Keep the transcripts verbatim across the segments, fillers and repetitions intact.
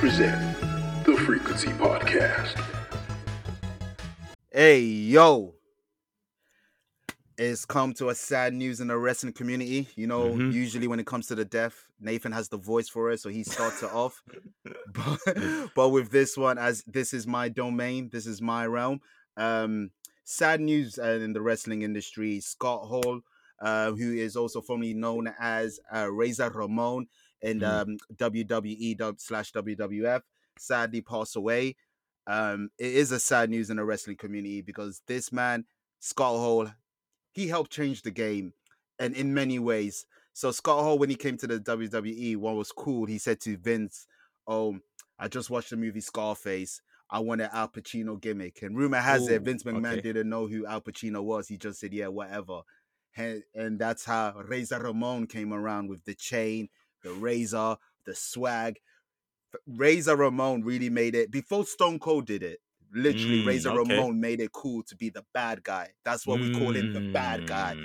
Present the Frequency Podcast. Hey, yo. It's come to a sad news in the wrestling community. You know, mm-hmm. usually when it comes to the death, Nathan has the voice for it, so he starts it off. But, but with this one, as this is my domain, this is my realm. Um, sad news uh, in the wrestling industry. Scott Hall, uh, who is also formerly known as uh, Razor Ramon, in um, W W E slash W W F, sadly passed away. Um, it is a sad news in the wrestling community because this man, Scott Hall, he helped change the game and in many ways. So Scott Hall, when he came to the W W E, what was cool, he said to Vince, oh, I just watched the movie Scarface. I want an Al Pacino gimmick. And rumor has Ooh, it, Vince McMahon okay. didn't know who Al Pacino was. He just said, yeah, whatever. And, and that's how Razor Ramon came around with the chain, the razor, the swag. Razor Ramon really made it, before Stone Cold did it, literally mm, Razor okay. Ramon made it cool to be the bad guy. That's what mm. we call him, the bad guy.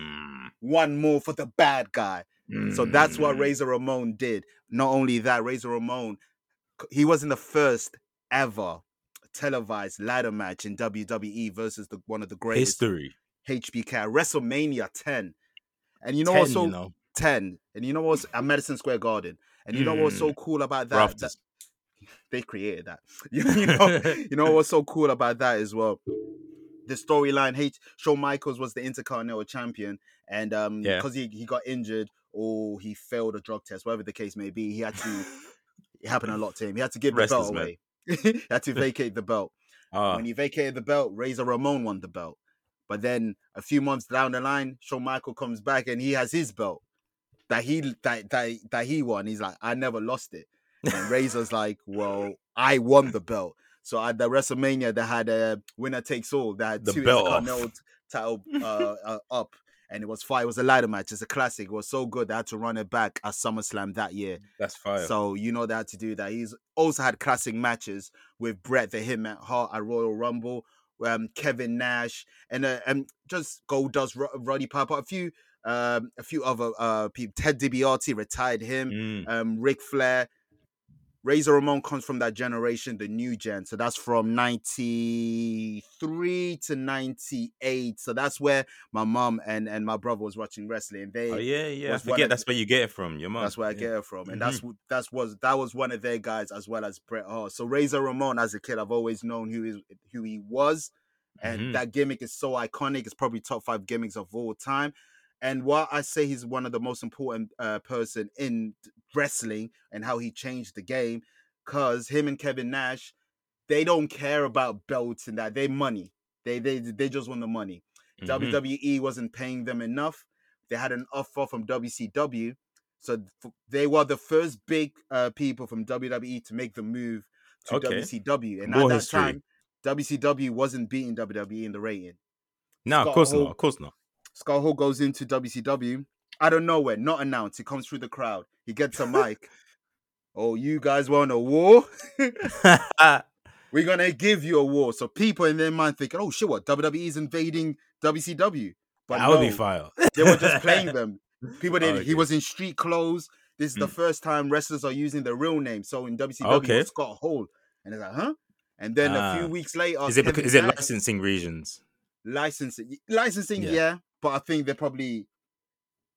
One more for the bad guy. Mm. So that's what Razor Ramon did. Not only that, Razor Ramon, he wasn't the first ever televised ladder match in W W E versus the one of the greatest. History. H B K, WrestleMania ten. And you know what's so... You know. ten, and you know what's at Madison Square Garden, and you know mm. what's so cool about that, that they created that. you, you know, you know what's so cool about that as well. The storyline: H. Shawn Michaels was the Intercontinental Champion, and um, because yeah. he, he got injured or he failed a drug test, whatever the case may be, he had to. It happened a lot to him. He had to give Rest the belt away. He had to vacate the belt. Uh. When he vacated the belt, Razor Ramon won the belt. But then a few months down the line, Shawn Michaels comes back and he has his belt. That he that, that that he won. He's like, I never lost it. And Razor's like, well, I won the belt. So at the WrestleMania, they had a winner takes all. They had the two Intercontinental title uh, uh, up, and it was fire. It was a ladder match. It's a classic. It was so good. They had to run it back at SummerSlam that year. That's fire. So you know they had to do that. He's also had classic matches with Bret the Hitman Hart at Royal Rumble, um, Kevin Nash, and uh, and just Goldust, Rod- Roddy Piper, a few. Um, a few other uh, people. Ted DiBiase retired him. Mm. Um, Ric Flair. Razor Ramon comes from that generation, the new gen. So that's from ninety-three to ninety-eight. So that's where my mum and, and my brother was watching wrestling. They oh, yeah, yeah. I forget of, that's where you get it from, your mum. That's where yeah. I get it from. And mm-hmm. that's that's was that was one of their guys as well as Bret Hart. So Razor Ramon, as a kid, I've always known who, is, who he was. And mm-hmm. that gimmick is so iconic. It's probably top five gimmicks of all time. And while I say he's one of the most important uh, person in wrestling and how he changed the game, because him and Kevin Nash, they don't care about belts and that. They money. They they they just want the money. Mm-hmm. W W E wasn't paying them enough. They had an offer from W C W. So they were the first big uh, people from W W E to make the move to okay. W C W. And More at that history. time, W C W wasn't beating W W E in the rating. No, Scott of course Hall, not. Of course not. Scott Hall goes into W C W out of nowhere, not announced. He comes through the crowd. He gets a mic. Oh, you guys want a war? We're going to give you a war. So people in their mind thinking, oh, shit, what? W W E is invading W C W. But that would no, be fire. They were just playing them. People didn't. Oh, okay. He was in street clothes. This is the mm. first time wrestlers are using their real name. So in W C W, okay. it was Scott Hall. And it's like, huh? And then uh, a few weeks later. Is it, because, is it licensing reasons? Licensing. Licensing, yeah. yeah. But I think they probably,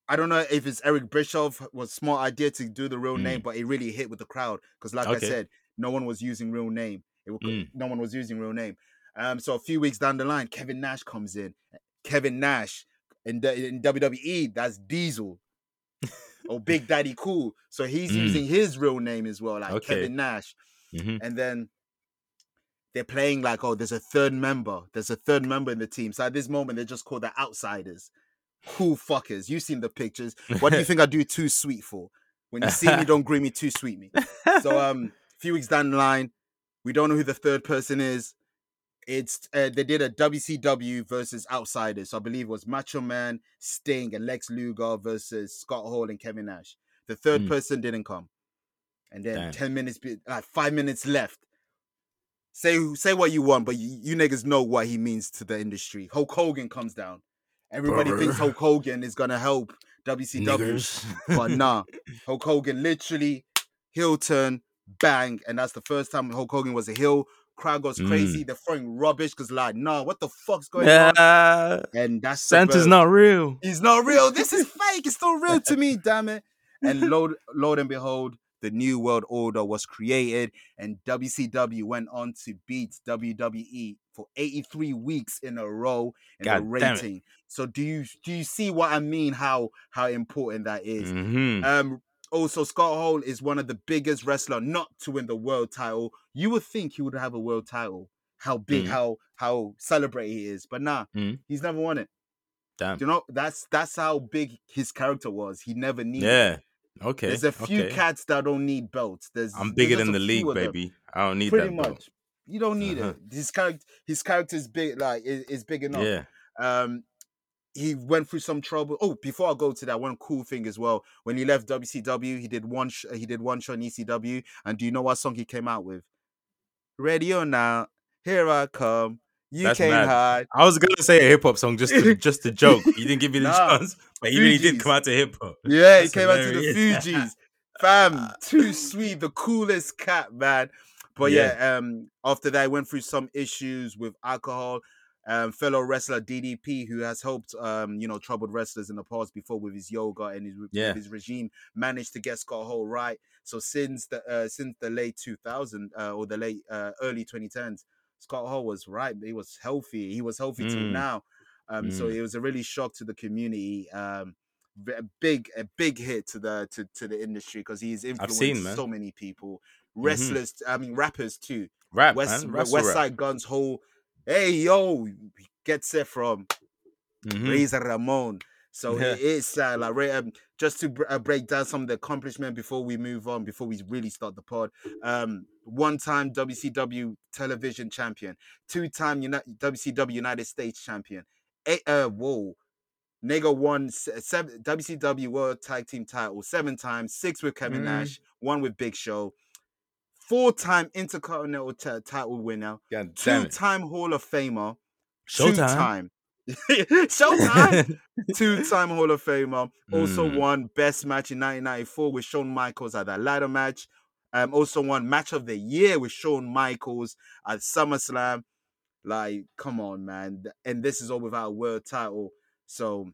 I don't know if it's Eric Bischoff was a smart idea to do the real mm. name, but it really hit with the crowd. Because like okay. I said, no one was using real name. It was, mm. No one was using real name. Um, so a few weeks down the line, Kevin Nash comes in. Kevin Nash in, the, in W W E, that's Diesel or Big Daddy Cool. So he's mm. using his real name as well, like okay. Kevin Nash. Mm-hmm. And then they're playing like, oh, there's a third member. There's a third member in the team. So at this moment, they're just called the outsiders. Cool fuckers. You've seen the pictures. What do you think I do too sweet for? When you see me, don't greet me, too sweet me. So um, a few weeks down the line, we don't know who the third person is. It's uh, they did a W C W versus Outsiders. So I believe it was Macho Man, Sting, and Lex Luger versus Scott Hall and Kevin Nash. The third mm. person didn't come. And then Damn. ten minutes, like five minutes left. Say say what you want, but you, you niggas know what he means to the industry. Hulk Hogan comes down. Everybody Brother. thinks Hulk Hogan is going to help W C W. Niggers. But nah, Hulk Hogan literally heel turn, bang. And that's the first time Hulk Hogan was a heel. Crowd goes crazy. Mm. They're throwing rubbish because, like, nah, what the fuck's going yeah. on? And that's Santa's not real. He's not real. This is fake. It's still real to me, damn it. And lo, lo and behold, the New World Order was created, and W C W went on to beat W W E for eighty-three weeks in a row in God the rating. So do you do you see what I mean? How how important that is. Mm-hmm. Um, also, Scott Hall is one of the biggest wrestlers not to win the world title. You would think he would have a world title. How big, mm-hmm. how how celebrated he is, but nah, mm-hmm. he's never won it. Damn, you know that's that's how big his character was. He never needed. Yeah. Okay. There's a few okay. cats that don't need belts. There's I'm bigger there's than the league, baby. I don't need Pretty that. Pretty much, belt. You don't need uh-huh. it. His character, his character's big, like is, is big enough. Yeah. Um, he went through some trouble. Oh, before I go to that, one cool thing as well. When he left W C W, he did one. Sh- he did one show in E C W, and do you know what song he came out with? Radio Now, Here I Come. You That's can't mad. hide. I was gonna say a hip hop song just to, just a joke. You didn't give me the nah, chance, but even he really did come out to hip hop. Yeah, That's he came hilarious. out to the Fugees. Fam, too sweet, the coolest cat, man. But yeah, yeah um, after that, I went through some issues with alcohol. Um, fellow wrestler D D P, who has helped um, you know troubled wrestlers in the past before with his yoga and his yeah. his regime, managed to get Scott Hall right. So since the uh, since the late two thousands uh, or the late uh, early twenty tens. Scott Hall was right. He was healthy. He was healthy mm. till now. Um, mm. So it was a really shock to the community. Um, a big, a big hit to the to, to the industry because he's influenced seen, so many people. Wrestlers, mm-hmm. I mean, rappers too. Rap, West, man. West rap. Side Gun's whole, hey yo, gets it from mm-hmm. Razor Ramon. So yeah. it is sad. Like, um, just to br- break down some of the accomplishment before we move on, before we really start the pod. Um, one-time W C W television champion, two-time Uni- W C W United States champion. Eight, uh, whoa, nigga won seven, W C W World Tag Team title seven times, six with Kevin mm. Nash, one with Big Show. Four-time Intercontinental t- title winner, God, two-time Hall of Famer, Showtime. two-time. Showtime, two-time Hall of Famer, also mm. won Best Match in nineteen ninety-four with Shawn Michaels at that ladder match. Um, also won Match of the Year with Shawn Michaels at SummerSlam. Like, come on, man! And this is all without a world title. So,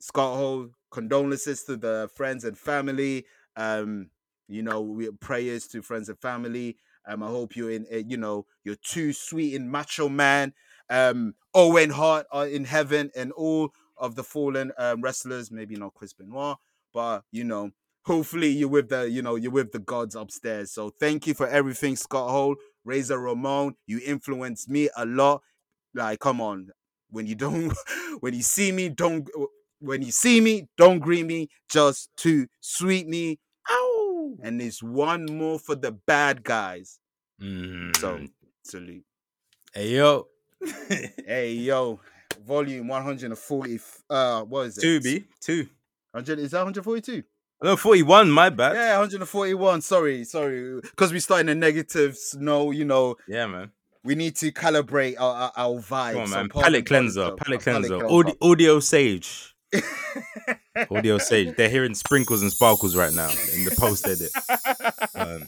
Scott Hall, condolences to the friends and family. Um, you know, we prayers to friends and family. Um, I hope you're in. You know, you're too sweet in Macho Man. Um, Owen Hart are in heaven, and all of the fallen um, wrestlers. Maybe not Chris Benoit, but you know. Hopefully you're with the, you know, you're with the gods upstairs. So thank you for everything, Scott Hall, Razor Ramon. You influenced me a lot. Like, come on, when you don't, when you see me, don't, when you see me, don't greet me, just to sweet me. Ow! And there's one more for the bad guys. Mm. So salute. Hey yo, hey yo, volume one hundred forty. Uh, what is it? Two B two. Hundred is that one hundred forty-two? one forty-one, my bad. Yeah, one hundred forty-one. Sorry, sorry. Because we start in the negatives. No, you know. Yeah, man. We need to calibrate our, our, our vibes. Come on, man. Palette cleanser. Palette cleanser. Audi- audio sage. Audio sage. They're hearing sprinkles and sparkles right now in the post edit. Um,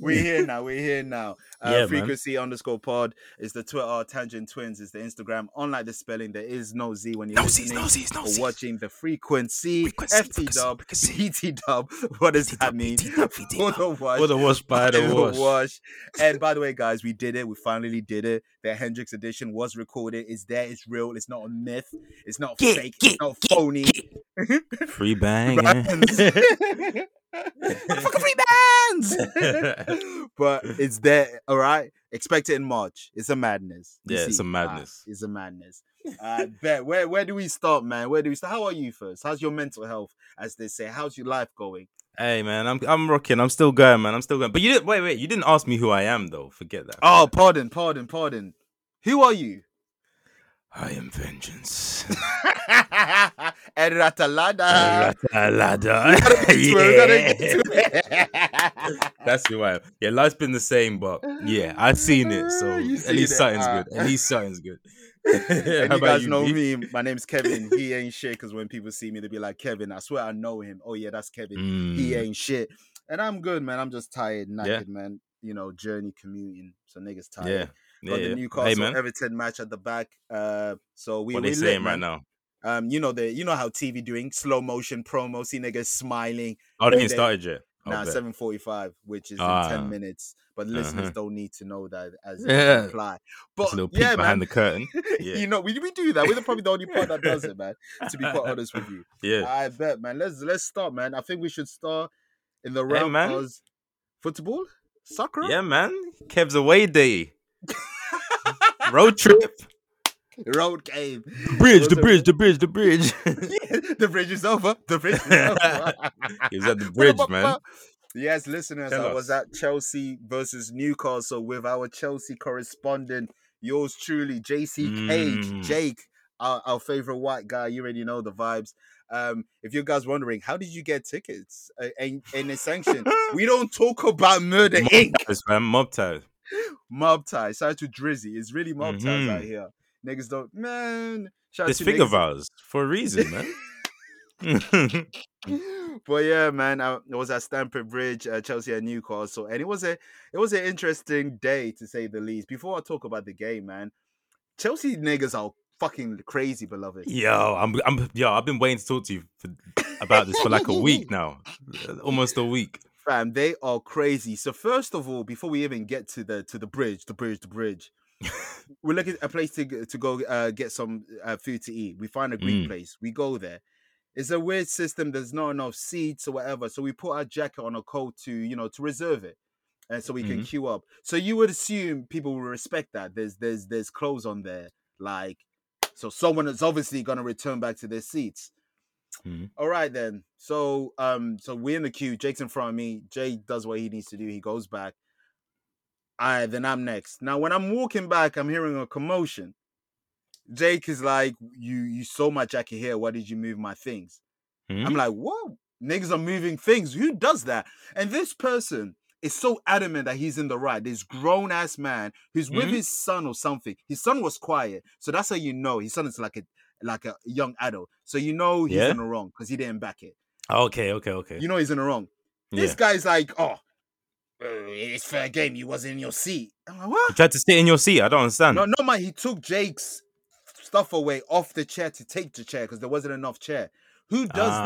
we're here now. We're here now. Uh, yeah, frequency man. Underscore pod is the Twitter. Tangent Twins is the Instagram. Unlike the spelling, there is no Z when you're no listening Z's, no Z's, no Z's. Or watching the frequency. frequency F T dub, P T dub. What does that mean? For the wash. For the wash by the wash. And by the way, guys, we did it. We finally did it. The Hendrix edition was recorded. It's there. It's real. It's not a myth. It's not get, fake. Get, it's not get, phony. Get. Free bang. Fucking free bands. But it's there, all right. Expect it in March. It's a madness. You yeah, see? it's a madness. Ah, it's a madness. Uh, bet. Where where do we start, man? Where do we start? How are you first? How's your mental health, as they say? How's your life going? Hey man, I'm I'm rocking. I'm still going, man. I'm still going. But you didn't wait, wait. You didn't ask me who I am, though. Forget that. Oh, pardon, pardon, pardon. Who are you? I am vengeance. Eratalada. Eratalada. That's who I am. Yeah, life's been the same, but yeah, I've seen it. So at least something's good. At least something's good. And you guys you, know me. My name's Kevin. He ain't shit. Because when people see me, they be like, Kevin, I swear I know him. Oh yeah, that's Kevin. Mm. He ain't shit. And I'm good, man. I'm just tired, knackered, yeah. man. You know, journey, commuting. So niggas tired. Yeah. Got yeah, the Newcastle hey, Everton match at the back. Uh, so we. What we they lit, saying man. right now? Um, you know the you know how T V doing slow motion promo. See niggas smiling. Oh, they, they started yet. Nah, okay. seven forty-five, which is uh, in ten minutes. But listeners uh-huh. don't need to know that as yeah. a reply. But a little peek yeah, behind man. the curtain. Yeah. You know, we we do that. We're probably the only part that does it, man. To be quite honest with you. Yeah. I bet, man. Let's let's start, man. I think we should start in the realm hey, of football, soccer. Yeah, man. Kev's away day. Road trip, road game, bridge, the bridge, the bridge, the bridge. yeah, the bridge is over. The bridge is over. He was at the bridge, man. Yes, listeners, Tell I us. was at Chelsea versus Newcastle with our Chelsea correspondent, yours truly, J C mm. Cage, Jake, our, our favorite white guy. You already know the vibes. Um, if you guys wondering, how did you get tickets uh, and, and a sanction? We don't talk about Murder Mob Incorporated. Ties, man. Mob ties. Mob tie, shout out to Drizzy. It's really mob ties mm-hmm. out here. Niggas don't, man. Shout out to figure vows for a reason, man. But yeah, man, I was at Stamford Bridge, uh, Chelsea and Newcastle, and it was a it was an interesting day to say the least. Before I talk about the game, man, Chelsea niggas are fucking crazy, beloved. Yo, I'm, I'm, yo, I've been waiting to talk to you for, about this for like a week now, almost a week. Fam, they are crazy. So first of all, before we even get to the to the bridge, the bridge, the bridge, we're looking at a place to to go uh, get some uh, food to eat. We find a Greek mm. place. We go there. It's a weird system. There's not enough seats or whatever. So we put our jacket on a coat to, you know, to reserve it, and so we mm-hmm. can queue up. So you would assume people will respect that. There's there's there's clothes on there, like so someone is obviously gonna return back to their seats. Mm-hmm. All right then. So um, so we're in the queue. Jake's in front of me. Jay does what he needs to do. He goes back. All right, then I'm next. Now, when I'm walking back, I'm hearing a commotion. Jake is like, "You you saw my jacket here. Why did you move my things?" Mm-hmm. I'm like, "Whoa, niggas are moving things. Who does that?" And this person is so adamant that he's in the right. This grown ass man who's mm-hmm. with his son or something. His son was quiet, so that's how you know his son is like a. like a young adult. So you know he's yeah. in the wrong because he didn't back it. Okay, okay, okay. You know he's in the wrong. This yeah. guy's like, oh, it's fair game. You wasn't in your seat. I'm like, what? You tried to sit in your seat. I don't understand. No, no, man. He took Jake's stuff away off the chair to take the chair because there wasn't enough chair. Who does ah,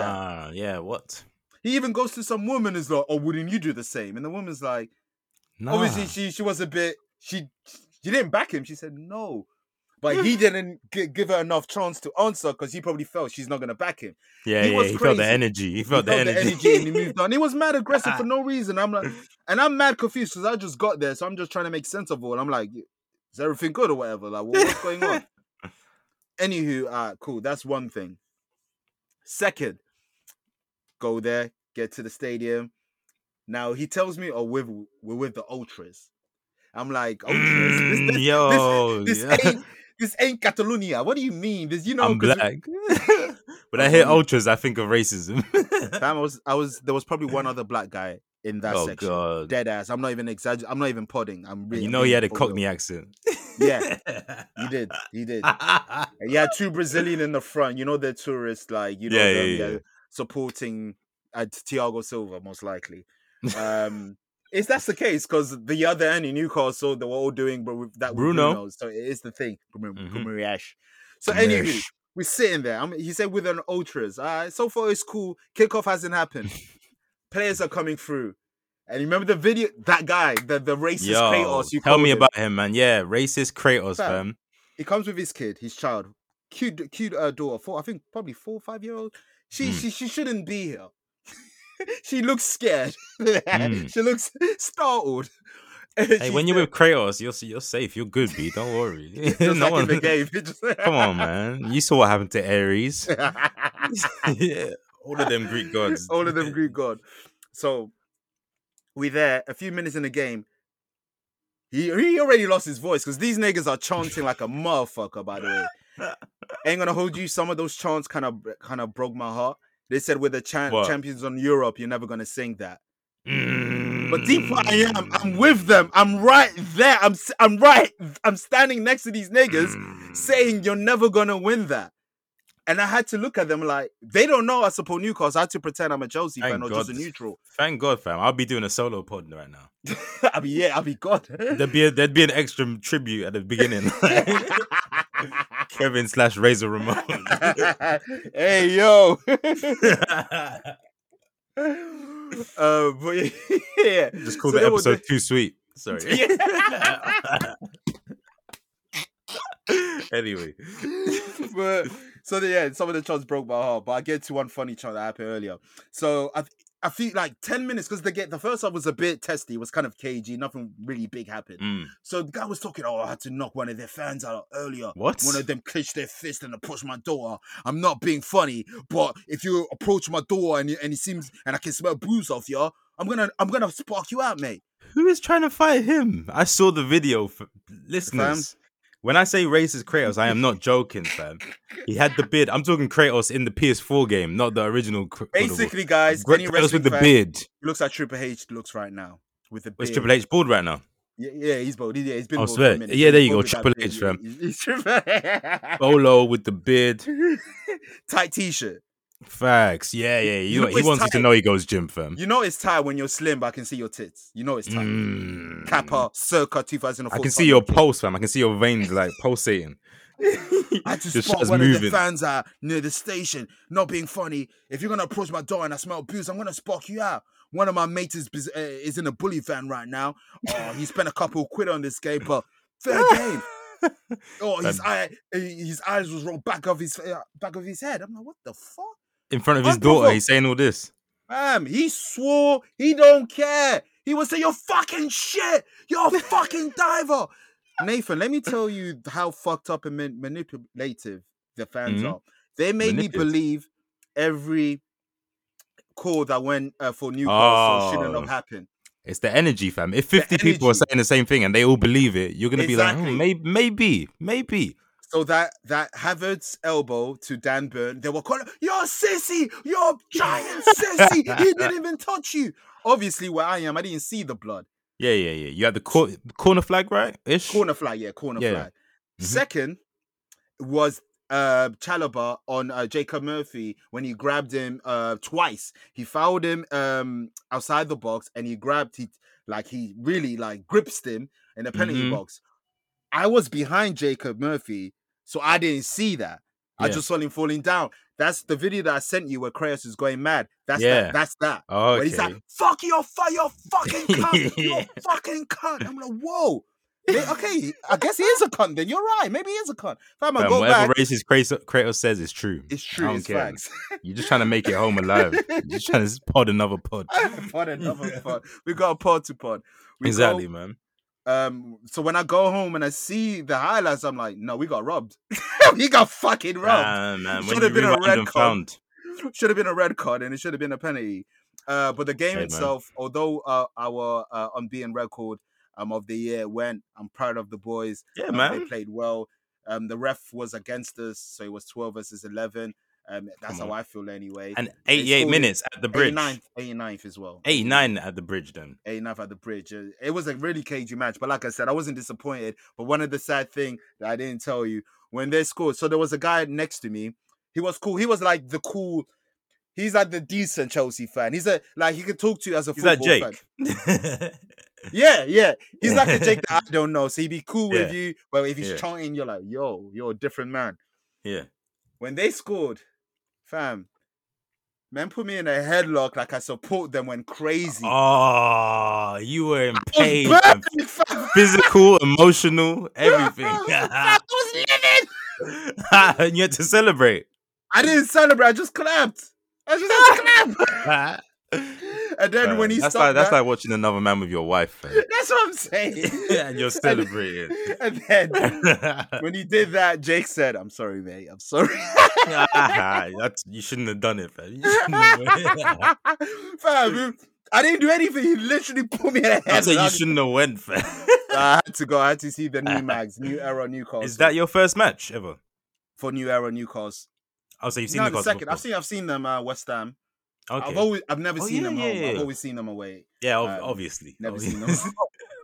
that? Yeah, what? He even goes to some woman and is like, oh, wouldn't you do the same? And the woman's like, nah. Obviously she she was a bit, she she didn't back him. She said, no. But he didn't g- give her enough chance to answer because he probably felt she's not going to back him. Yeah, he, yeah, was he felt the energy. He felt, he felt the, the energy. energy and he moved on. He was mad aggressive for no reason. I'm like, and I'm mad confused because I just got there. So I'm just trying to make sense of all. I'm like, is everything good or whatever? Like, what, what's going on? Anywho, uh, cool. That's one thing. Second, go there, get to the stadium. Now he tells me, oh, we're, we're with the Ultras. I'm like, Ultras? Mm, this, this, yo, this, this yeah. ain't... This ain't Catalonia. What do you mean? This, you know, I'm black. We... When I hear Ultras, I think of racism. I was, I was, there was probably one other black guy in that oh, section. God. Dead ass. I'm not even exaggerating. I'm not even podding. I'm really. You know, I'm he had a Cockney over. accent. Yeah, he did. He did. He had two Brazilian in the front. You know, they're tourists, like, you know, yeah, them, yeah, yeah. supporting uh, Thiago Silva, most likely. Um, Is that's the case because the other end in Newcastle they were all doing, but with that Bruno. Bruno, so it is the thing. Mm-hmm. So anyway, we're sitting there. I mean, he said with an ultras. Uh, so far it's cool. Kickoff hasn't happened. Players are coming through, and you remember the video that guy, the the racist Yo, Kratos. You tell me him. about him, man. Yeah, racist Kratos, fam. He comes with his kid, his child, cute, cute uh, daughter. Four, I think probably four, or five year old. She, mm. she, she shouldn't be here. She looks scared. mm. She looks startled. Hey, when you're with Kratos, you're you're safe. You're good, B. Don't worry. Just no like one... in the game. Just... Come on, man. You saw what happened to Ares. yeah. All of them Greek gods. All of them Greek gods. So we there, a few minutes in the game. He, he already lost his voice because these niggas are chanting like a motherfucker, by the way. Ain't gonna hold you. Some of those chants kind of kind of broke my heart. They said, we're the cha- champions on Europe. You're never gonna sing that. Mm. But deep I am, I'm with them. I'm right there. I'm I'm right. I'm standing next to these niggas mm. saying you're never gonna win that. And I had to look at them like, they don't know I support Newcastle. I had to pretend I'm a Chelsea fan or just a neutral. Thank God, fam. I'll be doing a solo pod right now. I'll be, yeah, I'll be God. There'd be, a, there'd be an extra tribute at the beginning. Kevin slash Razor Ramon. Hey, yo. uh, but yeah. Just call so the episode they... Too Sweet. Sorry. Yeah. Anyway. But... So, yeah, some of the chants broke my heart, but I get to one funny chant that happened earlier. So, I I feel like ten minutes, because the first half was a bit testy. It was kind of cagey. Nothing really big happened. Mm. So, the guy was talking, oh, I had to knock one of their fans out earlier. What? One of them clenched their fist and I pushed my door. I'm not being funny, but if you approach my door and, you, and it seems, and I can smell booze off you, I'm going to I'm gonna spark you out, mate. Who is trying to fight him? I saw the video. For listeners. Fam? When I say racist Kratos, I am not joking, fam. He had the beard. I'm talking Kratos in the P S four game, not the original. Basically, guys, Kratos any wrestling with the fan, beard. He looks like Triple H looks right now with the beard. Is Triple H bald right now? Yeah, yeah, he's bald. Yeah, he's been. I bald swear. For a minute. Yeah, there you go, Triple H, fam. He's Triple H. Bolo with the beard, tight T-shirt. Facts. Yeah, yeah. You you know, he wants tight. You to know he goes gym, fam. You know it's tight when you're slim, but I can see your tits. You know it's tight. Mm. Kappa, circa two thousand four. I can see your pulse, fam. I can see your veins, like, pulsating. I had to spot one moving. Of the fans out near the station. Not being funny. If you're going to approach my door and I smell booze, I'm going to spark you out. One of my mates is, uh, is in a bully van right now. Oh, he spent a couple of quid on this game, but fair game. Oh, his, eye, his eyes was rolled back of his, uh, back of his head. I'm like, what the fuck? In front of his daughter, he's saying all this. Bam, he swore he don't care. He would say, you're fucking shit. You're a fucking diver. Nathan, let me tell you how fucked up and man- manipulative the fans mm-hmm. are. They made me believe every call that went uh, for Newcastle oh. shouldn't have happened. It's the energy, fam. If fifty people are saying the same thing and they all believe it, you're going to exactly. be like, hmm, maybe, maybe, maybe. So that that Havertz's elbow to Dan Burn, they were calling, you're a sissy, you're a giant sissy. He didn't even touch you. Obviously, where I am, I didn't see the blood. Yeah, yeah, yeah. You had the cor- corner flag, right? Ish? Corner flag, yeah, corner yeah. flag. Mm-hmm. Second was uh, Chalobah on uh, Jacob Murphy when he grabbed him uh, twice. He fouled him um, outside the box and he grabbed, he like he really like grips him in the penalty mm-hmm. box. I was behind Jacob Murphy, so I didn't see that. Yeah. I just saw him falling down. That's the video that I sent you where Kratos is going mad. That's yeah. that. That's that. Oh, okay. Where he's like, fuck your fuck your fucking cunt. You're a fucking cunt. I'm like, whoa. Okay, I guess he is a cunt then. You're right. Maybe he is a cunt. Fam, I go whatever back, racist Kratos says is true. It's true. It's facts. You're just trying to make it home alive. You're just trying to pod another pod. pod another pod. We got a pod to pod. We exactly, go- man. Um, so when I go home and I see the highlights, I'm like, no, we got robbed. We got fucking robbed. Nah, should have been a red card. Should have been a red card and it should have been a penalty. Uh, but the game hey, itself, man. Although uh, our uh, unbeaten record um, of the year went, I'm proud of the boys. Yeah, um, man. They played well. Um, the ref was against us, so it was twelve versus eleven. Um, that's how I feel anyway. And eighty-eight minutes at the bridge. eighty-ninth, eighty-ninth as well. eighty-nine at the bridge then. eighty-ninth at the bridge. It was a really cagey match. But like I said, I wasn't disappointed. But one of the sad things that I didn't tell you, when they scored, so there was a guy next to me. He was cool. He was like the cool, he's like the decent Chelsea fan. He's a, like he could talk to you as a he's football like Jake. Fan. Yeah, yeah. He's like a Jake that I don't know. So he'd be cool yeah. with you. But if he's yeah. chanting, you're like, yo, you're a different man. Yeah. When they scored, fam, man put me in a headlock like I support them when crazy. Oh, you were in pain. Physical, emotional, everything. I was living. And you had to celebrate. I didn't celebrate. I just clapped. I just had to clap. And then man, when he that's stopped like, that's man, like watching another man with your wife. Man. That's what I'm saying. And you're celebrating. And then, and then when he did that, Jake said, I'm sorry, mate. I'm sorry. That's, you shouldn't have done it, fam. You shouldn't have. Fam, I didn't do anything. He literally pulled me ahead. I said you shouldn't have went, fam. I had to go. I had to see the new mags, New Era, Newcastle. Is that your first match ever for New Era, Newcastle? Oh, so you've seen no, Newcastle? The second. Before. I've seen. I've seen them. Uh, West Ham. Okay. I've always. I've never oh, seen yeah, them yeah, home. Yeah. I've always seen them away. Yeah, um, obviously. Never obviously. seen them.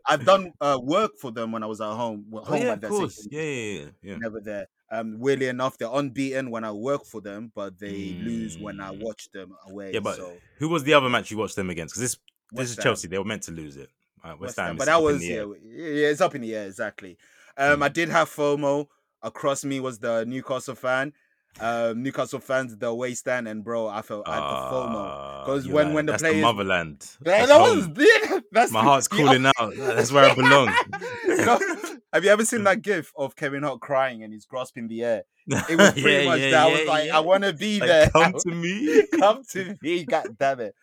I've done uh, work for them when I was at home. Well, home oh, yeah, at that station. Yeah, yeah, yeah, yeah. Never there. Um, weirdly enough, they're unbeaten when I work for them, but they mm. lose when I watch them away. Yeah, but so. Who was the other match you watched them against? Because this this West is Chelsea. Ham. They were meant to lose it. All right, West, West Ham, but that was yeah, yeah, it's up in the air exactly. Um, mm. I did have FOMO. Across me was the Newcastle fan. Um, Newcastle fans, the away stand, and bro, I felt uh, I had the FOMO because when like, when the that's players the motherland, that's, that was, yeah, that's my the, heart's calling out. That's where I belong. So, have you ever seen that gif of Kevin Hart crying and he's grasping the air? It was pretty yeah, much yeah, that. Yeah, I was like, yeah. I want to be like, there. Come to me, come to me. God damn it!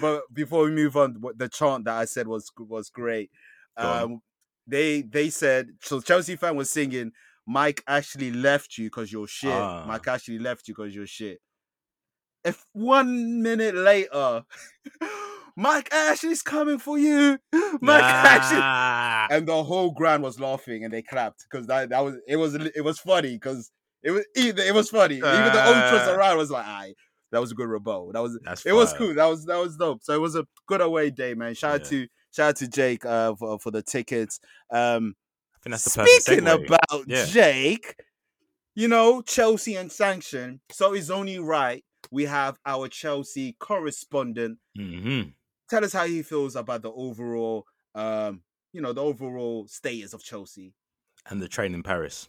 But before we move on, the chant that I said was was great. Um, they they said so. Chelsea fan was singing. Mike Ashley left you because you're shit. Uh. Mike Ashley left you because you're shit. If one minute later, Mike Ashley's coming for you. Mike nah. Ashley, and the whole ground was laughing and they clapped because that, that was it was it was funny because it was either it was funny. Uh. Even the ultras around was like, "Aye, that was a good rebuttal. That was That's it fun. was cool. That was that was dope." So it was a good away day, man. Shout yeah. out to shout out to Jake uh, for for the tickets. Um, That's the Speaking about yeah. Jake, you know, Chelsea and sanction, so it's only right we have our Chelsea correspondent. Mm-hmm. Tell us how he feels about the overall, um, you know, the overall status of Chelsea. And the train in Paris.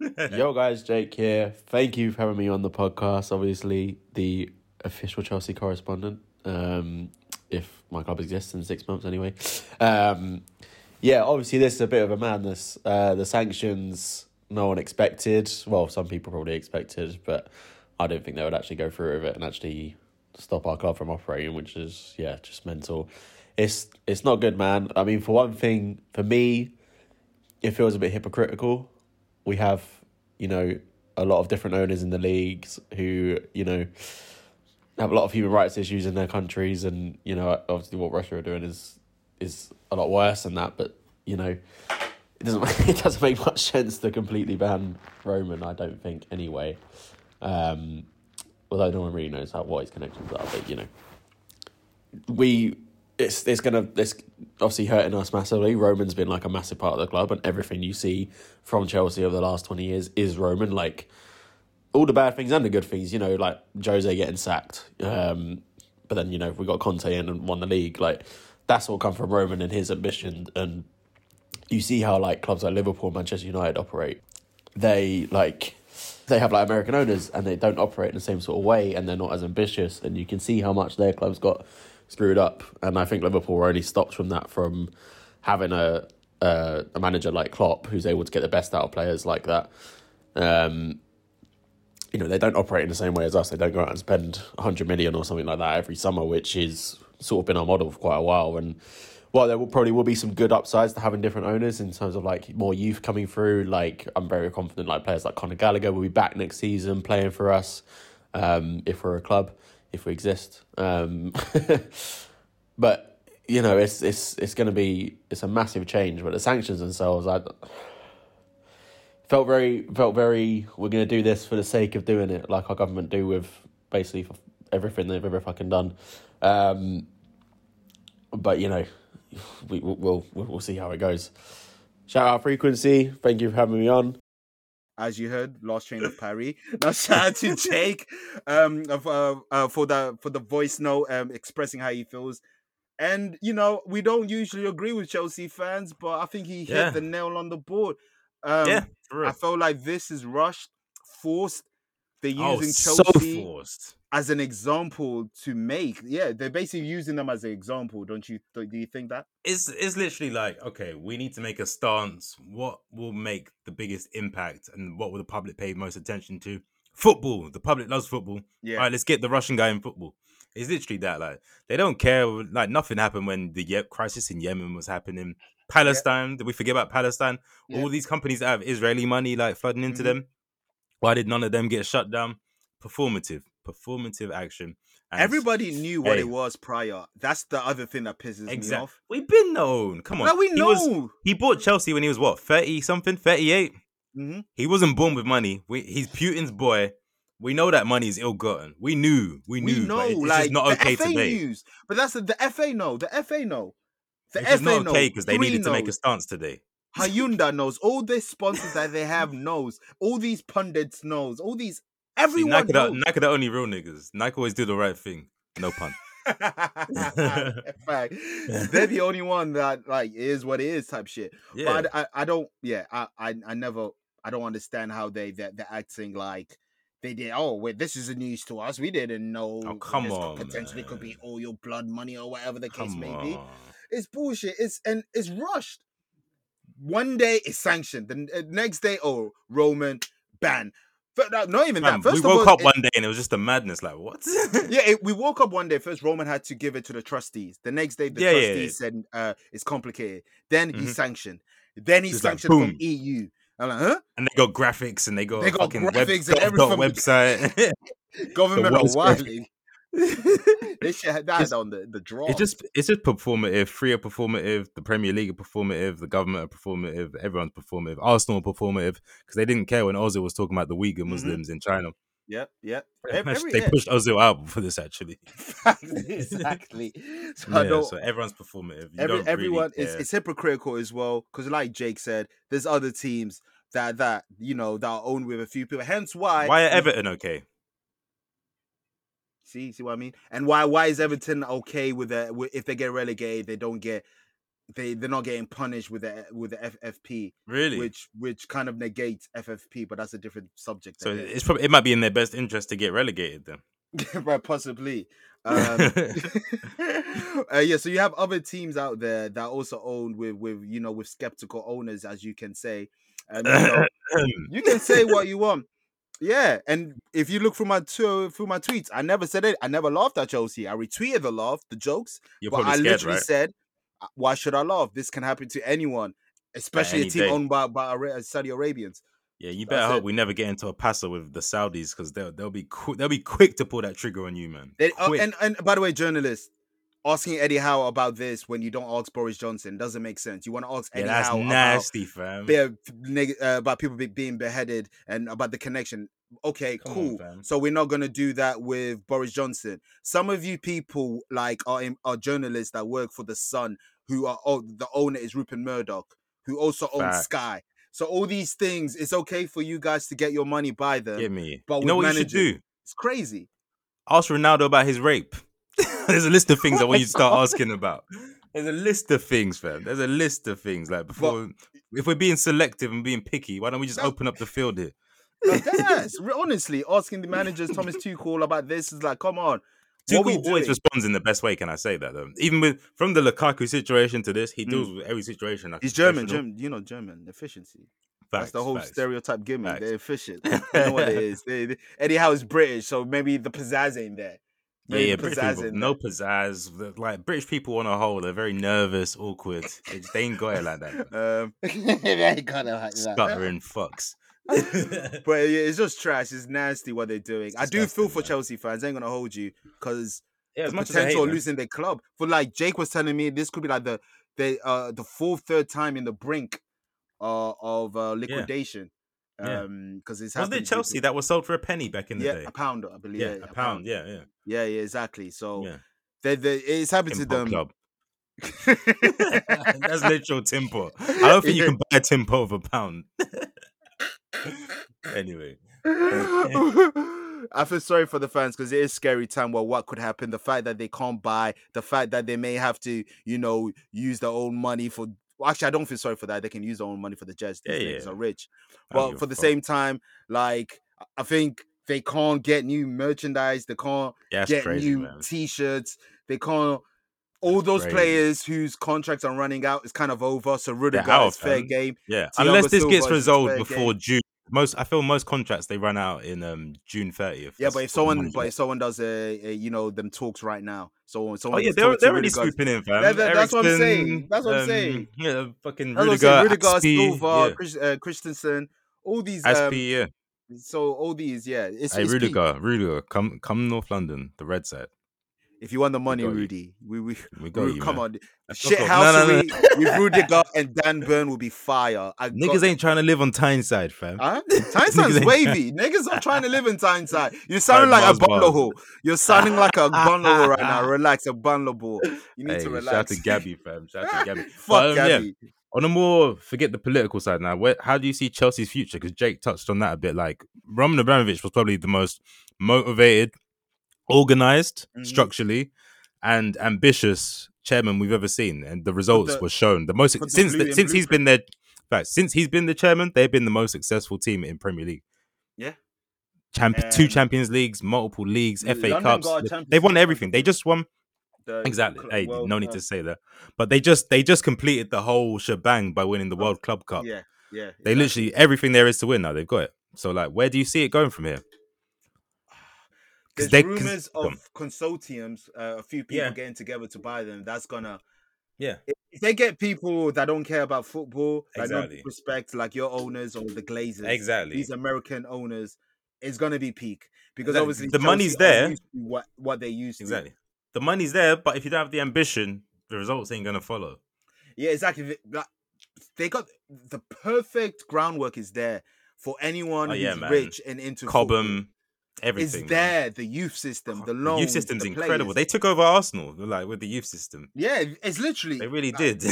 Yo, guys, Jake here. Thank you for having me on the podcast. Obviously, the official Chelsea correspondent, um, if my club exists in six months anyway. Um... Yeah, obviously this is a bit of a madness. Uh, the sanctions, no one expected. Well, some people probably expected, but I don't think they would actually go through with it and actually stop our club from operating, which is, yeah, just mental. It's it's not good, man. I mean, for one thing, for me, it feels a bit hypocritical. We have, you know, a lot of different owners in the leagues who, you know, have a lot of human rights issues in their countries. And, you know, obviously what Russia are doing is... is a lot worse than that, but you know, it doesn't it doesn't make much sense to completely ban Roman, I don't think, anyway. Um, although no one really knows how what his connections are, but you know, we it's it's gonna it's obviously hurting us massively. Roman's been like a massive part of the club, and everything you see from Chelsea over the last twenty years is Roman. Like all the bad things and the good things, you know, like Jose getting sacked. Um, but then you know we got Conte in and won the league, like. That's all come from Roman and his ambition, and you see how like clubs like Liverpool, Manchester United operate. They like they have like American owners, and they don't operate in the same sort of way, and they're not as ambitious. And you can see how much their clubs got screwed up. And I think Liverpool were only stopped from that from having a uh, a manager like Klopp, who's able to get the best out of players like that. Um, you know, they don't operate in the same way as us. They don't go out and spend a hundred million or something like that every summer, which is. Sort of been our model for quite a while, and while there will probably will be some good upsides to having different owners in terms of like more youth coming through, like I'm very confident like players like Connor Gallagher will be back next season playing for us, um, if we're a club, if we exist. Um, but you know it's it's it's going to be it's a massive change. But the sanctions themselves, I felt very felt very we're going to do this for the sake of doing it, like our government do with basically for everything they've ever fucking done. Um, but you know, we we'll, we'll we'll see how it goes. Shout out Frequency, thank you for having me on. As you heard, last train of Paris. Now shout out to Jake, um, uh, uh, for the for the voice note, um, expressing how he feels. And you know, we don't usually agree with Chelsea fans, but I think he hit yeah. the nail on the board. Um, yeah, I felt like this is rushed, forced. They're using oh, Chelsea. So forced. As an example to make, yeah, they're basically using them as an example, don't you? Do you think that it's it's literally like, okay, we need to make a stance. What will make the biggest impact, and what will the public pay most attention to? Football. The public loves football. Yeah. All right, let's get the Russian guy in football. It's literally that. Like they don't care. Like nothing happened when the crisis in Yemen was happening. Palestine. Yeah. Did we forget about Palestine? Yeah. All these companies that have Israeli money like flooding into mm-hmm. them. Why did none of them get shut down? Performative. Performative action, And Everybody knew what hey. it was prior. That's the other thing that pisses exactly. me off. We've been known. Come on. Now we know. He, was, he bought Chelsea when he was, what, thirty-something, thirty-eight? Mm-hmm. He wasn't born with money. We, he's Putin's boy. We know that money is ill-gotten. We knew. We knew. We know. It's like, just not the okay F A to pay. News. But that's the, the F A know. The F A know. The it's F A not okay because they needed knows. to make a stance today. Hyundai knows. All the sponsors that they have knows. All these pundits knows. All these... Everyone See, Nike, Nike the only real niggas. Nike always do the right thing. No pun. In fact, they're the only one that like is what it is type shit. Yeah. But I, I, I don't. Yeah, I, I, I never. I don't understand how they that they're, they're acting like they did. Oh, wait, this is the news to us. We didn't know. Oh, come this on. Could potentially man. could be all your blood money or whatever the case come may on. be. It's bullshit. It's and it's rushed. One day it's sanctioned. The next day, oh, Roman ban. Not even that. First we woke all, up it, one day and it was just a madness. Like, what? yeah, it, we woke up one day. First, Roman had to give it to the trustees. The next day, the yeah, trustees yeah, yeah. said uh, it's complicated. Then mm-hmm. he sanctioned. Then he just sanctioned like, from E U. I'm like, huh? And they got graphics and they got they got fucking graphics web, and everything. Website. Government are wilding. They should have that it's, on the, the draw. It's just it's just performative. Free are performative. The Premier League are performative. The government are performative. Everyone's performative. Arsenal are performative because they didn't care when Ozil was talking about the Uyghur Muslims mm-hmm. in China. Yep, yep. Every, every, they pushed yeah. Ozil out for this actually. exactly. So, yeah, I don't, so everyone's performative. You every, don't everyone really is it's hypocritical as well because, like Jake said, there's other teams that that you know that are owned with a few people. Hence why why are Everton okay? See, see what I mean? And why why is Everton okay with that? If they get relegated, they don't get they they're not getting punished with the with the F F P. Really? Which which kind of negates F F P, but that's a different subject. So it's probably it might be in their best interest to get relegated then. Right, possibly. Um, uh, yeah. So you have other teams out there that are also owned with with you know with skeptical owners, as you can say. And, you know, you can say what you want. Yeah, and if you look through my t- through my tweets, I never said it. I never laughed at Chelsea. I retweeted the laugh, the jokes, You're but I scared, literally right? said, "Why should I laugh? This can happen to anyone, especially any a team day. owned by by Saudi Arabians." Yeah, you better That's hope it. we never get into a passer with the Saudis because they'll they'll be qu- they'll be quick to pull that trigger on you, man. They, uh, and and by the way, journalists. Asking Eddie Howe about this when you don't ask Boris Johnson doesn't make sense. You want to ask Eddie yeah, that's Howe nasty, about, fam. Be, uh, about people be, being beheaded and about the connection. Okay, Come cool. On, so we're not going to do that with Boris Johnson. Some of you people like are, in, are journalists that work for The Sun who are oh, the owner is Rupert Murdoch, who also owns Fact. Sky. So all these things, it's okay for you guys to get your money by them. Give me. But you know what managers, you should do? It's crazy. Ask Ronaldo about his rape. There's a list of things oh I want you to start God. asking about. There's a list of things, fam. There's a list of things. Like before, but, if we're being selective and being picky, why don't we just open up the field here? Yes, honestly, asking the managers Thomas Tuchel about this is like, come on. Tuchel always responds in the best way. Can I say that though? Even with from the Lukaku situation to this, he deals mm. with every situation. Like He's German, German, you know, German efficiency. Facts, That's the whole facts. stereotype gimmick. Facts. They're efficient. You know what it is. They, they, Eddie Howe is British, so maybe the pizzazz ain't there. Yeah, yeah, pizzazz people, no pizzazz. Like British people on a whole, they're very nervous, awkward. They, they ain't got it like that. Um, they ain't got it like that. Sputtering fucks. But yeah, it's just trash. It's nasty what they're doing. It's I do feel for man. Chelsea fans. I ain't gonna hold you because yeah, the potential of losing their club. For like Jake was telling me, this could be like the the uh, the fourth, third time in the brink uh, of uh, liquidation. Yeah. Yeah. Um, because it's wasn't it Chelsea people. that was sold for a penny back in the yeah, day? A pound, I believe. Yeah, yeah a, a pound. pound. Yeah, yeah, yeah, yeah. Exactly. So, yeah. they, they, it's happened Tim to them. Club. That's literal Timpo. I don't think you can buy a Timpo for a pound. Anyway, I feel sorry for the fans because it is a scary time. Well, what could happen? The fact that they can't buy, the fact that they may have to, you know, use their own money for. Actually, I don't feel sorry for that. They can use their own money for the Jets. These yeah, yeah. are rich. But oh, for the fuck. same time, like, I think they can't get new merchandise. They can't yeah, get crazy, new man. T-shirts. They can't... All that's those crazy. players whose contracts are running out is kind of over. So Rudiger out, is fair man. game. Yeah, Thiago unless this Silva gets resolved before game. June. Most I feel most contracts, they run out in um, June thirtieth. Yeah, but if someone but if someone does, a, a you know, them talks right now. So, so oh, yeah, they're, they're already swooping in, fam. They're, they're, that's Ericsson, what I'm saying. That's what I'm saying. Um, yeah, fucking Rudiger, Rudiger Silva, yeah. Chris, uh, Christensen, all these. Um, S P, yeah. So all these, yeah. It's, hey, it's Rudiger, P. Rudiger, come come North London, the red side. If you want the money, we Rudy, we we, we got we, you. Come man. on, Shithouse no, no, no. with Rudiger and Dan Burn will be fire. I Niggas ain't that. trying to live on Tyneside, fam. Huh? Tyneside's wavy. Niggas are trying to live in Tyneside. You sound like a bundle. You're sounding like a bundle right now. Relax, a bundle. You need hey, to relax. Shout out to Gabby, fam. Shout out to Gabby. Fuck um, Gabby. Yeah. On a more, forget the political side now, where, how do you see Chelsea's future? Because Jake touched on that a bit. Like, Roman Abramovich was probably the most motivated, organised, mm-hmm. structurally, and ambitious chairman we've ever seen. And the results the, were shown. The most Since the the, since he's been there, right, since he's been the chairman, they've been the most successful team in Premier League. Yeah. Champ- two Champions Leagues, multiple leagues, F A Cups. They've won everything. They just won... Exactly. Hey, World no need Cup. to say that. But they just they just completed the whole shebang by winning the World oh, Club Cup. Yeah, yeah. They exactly. literally everything there is to win now. They've got it. So, like, where do you see it going from here? There's they, rumors of consortiums, uh, a few people yeah. getting together to buy them. That's gonna. Yeah. If they get people that don't care about football, that exactly. don't respect like your owners or the Glazers, exactly these American owners, it's gonna be peak because exactly. obviously the Chelsea money's there. What what they used exactly. to. The money's there, but if you don't have the ambition, the results ain't going to follow. Yeah, exactly. They got the perfect groundwork is there for anyone oh, yeah, who's man. rich and into Cobham, everything. It's there, man. the youth system, the loans, the youth system's the incredible. They took over Arsenal like with the youth system. Yeah, it's literally... They really did.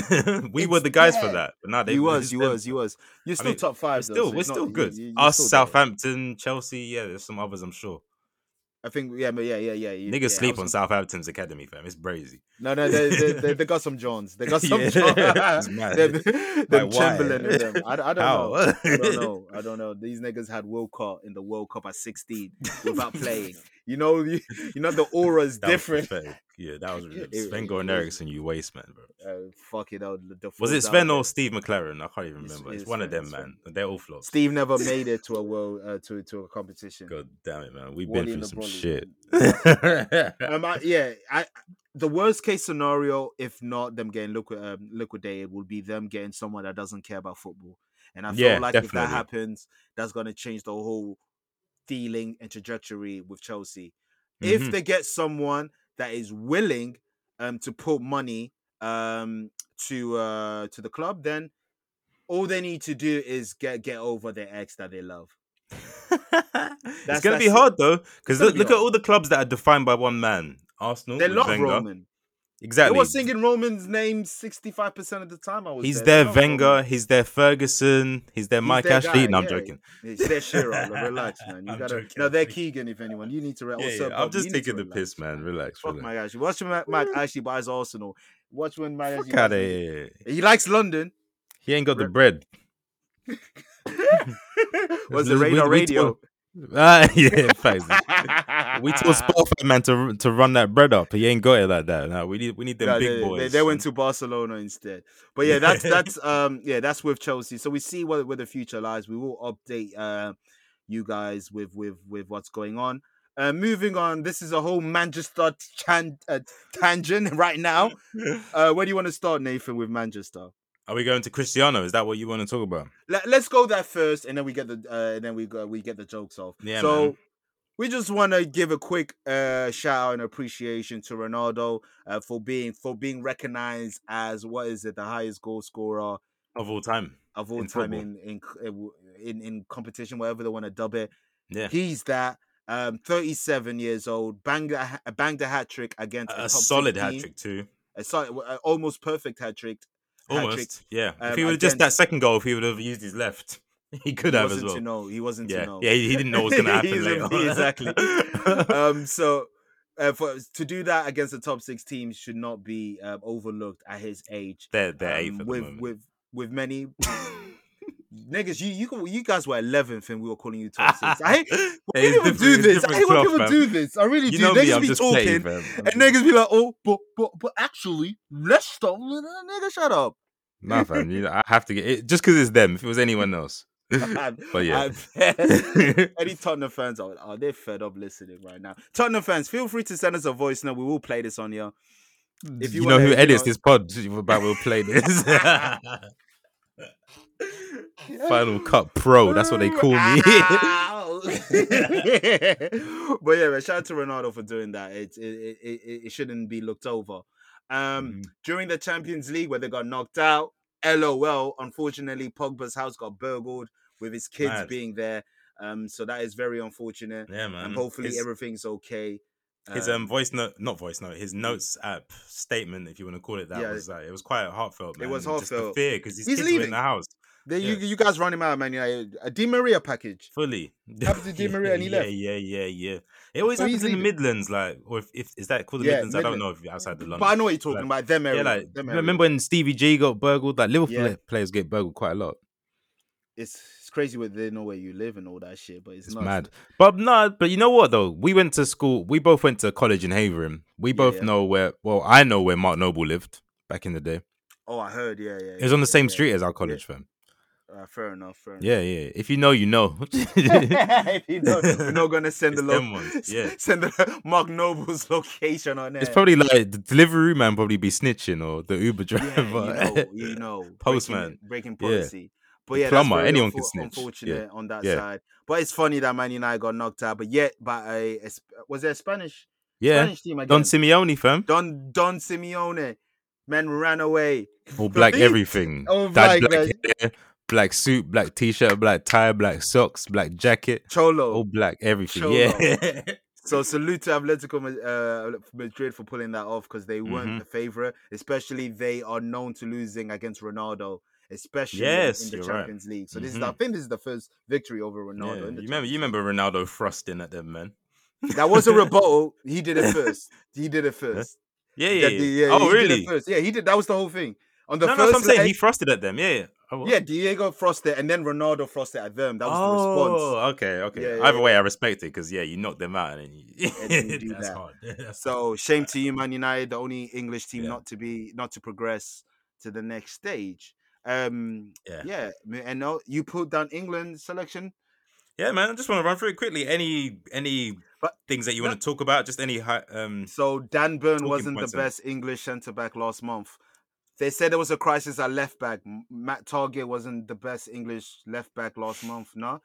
we were the guys there. for that. But now they... You was, you was, you was. You're still I mean, top five, We're though, still, so we're still not, good. You, you, Us, still Southampton, good. Chelsea, yeah, there's some others, I'm sure. I think, yeah, but yeah, yeah, yeah. You, Niggas yeah, sleep on gonna... Southampton's academy, fam. It's brazy. No, no, they they, they, they got some Johns. They got some yeah. Johns. They're, they're like, Chamberlain in them. I, I don't How? know. I don't know. I don't know. These niggas had Wilcott in the World Cup at sixteen without playing. You know, you, you know the aura's different. Yeah, that was Sven-Goran Eriksson, you waste, man, bro. Uh, fuck it. That was, was it Sven or Steve McLaren? I can't even remember. It's, it's one Sven, of them, Sven. man. They're all flops. Steve never made it to a world uh, to to a competition. God damn it, man. We've Wally been through some Broly. shit. um, I, yeah, I, the worst case scenario, if not them getting liquid, um, liquidated, will be them getting someone that doesn't care about football. And I feel yeah, like definitely. if that happens, that's going to change the whole dealing and trajectory with Chelsea. If mm-hmm. they get someone that is willing um, to put money um, to uh, to the club, then all they need to do is get get over their ex that they love. It's gonna be it. hard though, because look, be look at all the clubs that are defined by one man. Arsenal, they love Wenger. Roman. Exactly. They were singing Roman's name sixty-five percent of the time I was He's there. their Wenger, Roman. he's their Ferguson, he's their he's Mike their Ashley. Guy, no, I'm yeah. joking. He's their Shearer. Relax, man. You gotta, joking, no, they're Keegan, if anyone. You need to relax. Yeah, yeah, I'm just taking the relax. piss, man. Relax. Fuck Mike Ashley. Watch when Mike Ashley buys Arsenal. Watch when Mike Ashley buys Arsenal. He likes London. He ain't got the bread. Was the radar radio? Uh, yeah, thanks. We told Spotify man to to run that bread up, but he ain't got it like that. No, we need we need them no, big they, boys. They, they went to Barcelona instead. But yeah, that's that's um yeah that's with Chelsea. So we see what where the future lies. We will update uh you guys with with with what's going on. Uh, moving on, this is a whole Manchester chan- uh, tangent right now. Uh, where do you want to start, Nathan, with Manchester? Are we going to Cristiano? Is that what you want to talk about? Let, let's go there first, and then we get the uh, and then we go, we get the jokes off. Yeah, so man. we just want to give a quick uh, shout out and appreciation to Ronaldo uh, for being for being recognized as what is it the highest goal scorer of all time of all in time in, in in in competition, whatever they want to dub it. Yeah, he's that. Um, thirty-seven years old, banged a, banged a hat trick against a, a solid hat trick too, a solid, almost perfect hat trick. Almost, yeah. Um, if he would have just that second goal, if he would have used his left, he could he have wasn't as well. To know. He wasn't yeah. to know. Yeah, he, he didn't know what was going to happen later. Exactly. um, so uh, for, to do that against the top six teams should not be um, overlooked at his age. They're, they're um, eighth at with, the moment. With, with many... Niggas, you you you guys were eleventh and we were calling you top six. I hate when yeah, people do this. I hate when people man. do this. I really you do. Niggas me, be talking playing, and niggas be like, oh, but but but actually, let's stop. Nigga, shut up. Nah, fam. You know, I have to get it just because it's them. If it was anyone else, but yeah. Any Tottenham fans are oh, they're fed up listening right now. Tottenham fans, feel free to send us a voice note. We will play this on here. If you, you know who edits this pod, but we'll play this. Final Cut Pro, that's what they call me. But yeah, man, shout out to Ronaldo for doing that. It it it, it shouldn't be looked over. Um, mm-hmm. During the Champions League, where they got knocked out, L O L. Unfortunately, Pogba's house got burgled with his kids Mad. being there. Um, so that is very unfortunate. Yeah, man. And hopefully his, everything's okay. His um, um voice note, not voice note, his notes app statement, if you want to call it that, yeah, was like, it was quite heartfelt, man. It was heartfelt. Just the fear because his kids leaving. were in the house. They, yeah. you, you guys run him out, man. Like, a Di Maria package. Fully. Happened to Di Maria yeah, and he left. Yeah, yeah, yeah, yeah. It always so happens in the Midlands, like, or if, if is that called the yeah, Midlands? Midland. I don't know if you're outside the London. But I know what you're talking like, about. Them area. Yeah, like, them area. Remember when Stevie G got burgled? Like, Liverpool yeah. players get burgled quite a lot. It's it's crazy where they know where you live and all that shit, but it's, it's not mad. But no, but you know what though? We went to school. We both went to college in Havering. We both yeah, yeah. know where. Well, I know where Mark Noble lived back in the day. Oh, I heard. Yeah, yeah. It was yeah, on the same yeah, street yeah. as our college, yeah. fam. Uh, fair enough, fair enough. Yeah, yeah. If you know, you know. If you know, we're not gonna send the lo- yeah. send the Mark Noble's location on there. It's probably like the delivery man probably be snitching or the Uber driver, yeah, you know, you know. Postman breaking, breaking policy. Yeah. But yeah, plumber, that's anyone unfor- can unfortunate yeah. on that yeah. side. But it's funny that Man United got knocked out, but yet by a, a was there a Spanish yeah Spanish team again? Don Simeone, fam. Don Don Simeone, men ran away. All black everything. All black. black hair. Black suit, black t-shirt, black tie, black socks, black jacket. Cholo. All black, everything. Cholo. Yeah. So salute to Atletico uh, Madrid for pulling that off because they weren't mm-hmm. the favourite. Especially they are known to losing against Ronaldo, especially yes, in the Champions right. League. So mm-hmm. this is, I think this is the first victory over Ronaldo. Yeah. In the you, remember, you remember Ronaldo thrusting at them, man. That was a rebuttal. He did it first. He did it first. Yeah, yeah, yeah. The, yeah oh, he really? Did it first. Yeah, he did. That was the whole thing. On the no, first no, I'm saying he thrusted at them, yeah, yeah. Oh, yeah, Diego frosted and then Ronaldo frosted at them. That was oh, the response. Oh, okay, okay. Yeah, yeah, Either yeah. way, I respect it because, yeah, you knock them out and, you... and then you do That's that. Hard. So, shame to you, Man United, the only English team yeah. not to be not to progress to the next stage. Um, yeah. yeah, and no, you pulled down England selection. Yeah, man, I just want to run through it quickly. Any any but, things that you yeah. want to talk about? Just any high, um. So Dan Burn wasn't the best on. English centre back last month. They said there was a crisis at left-back. Matt Target wasn't the best English left-back last month, no?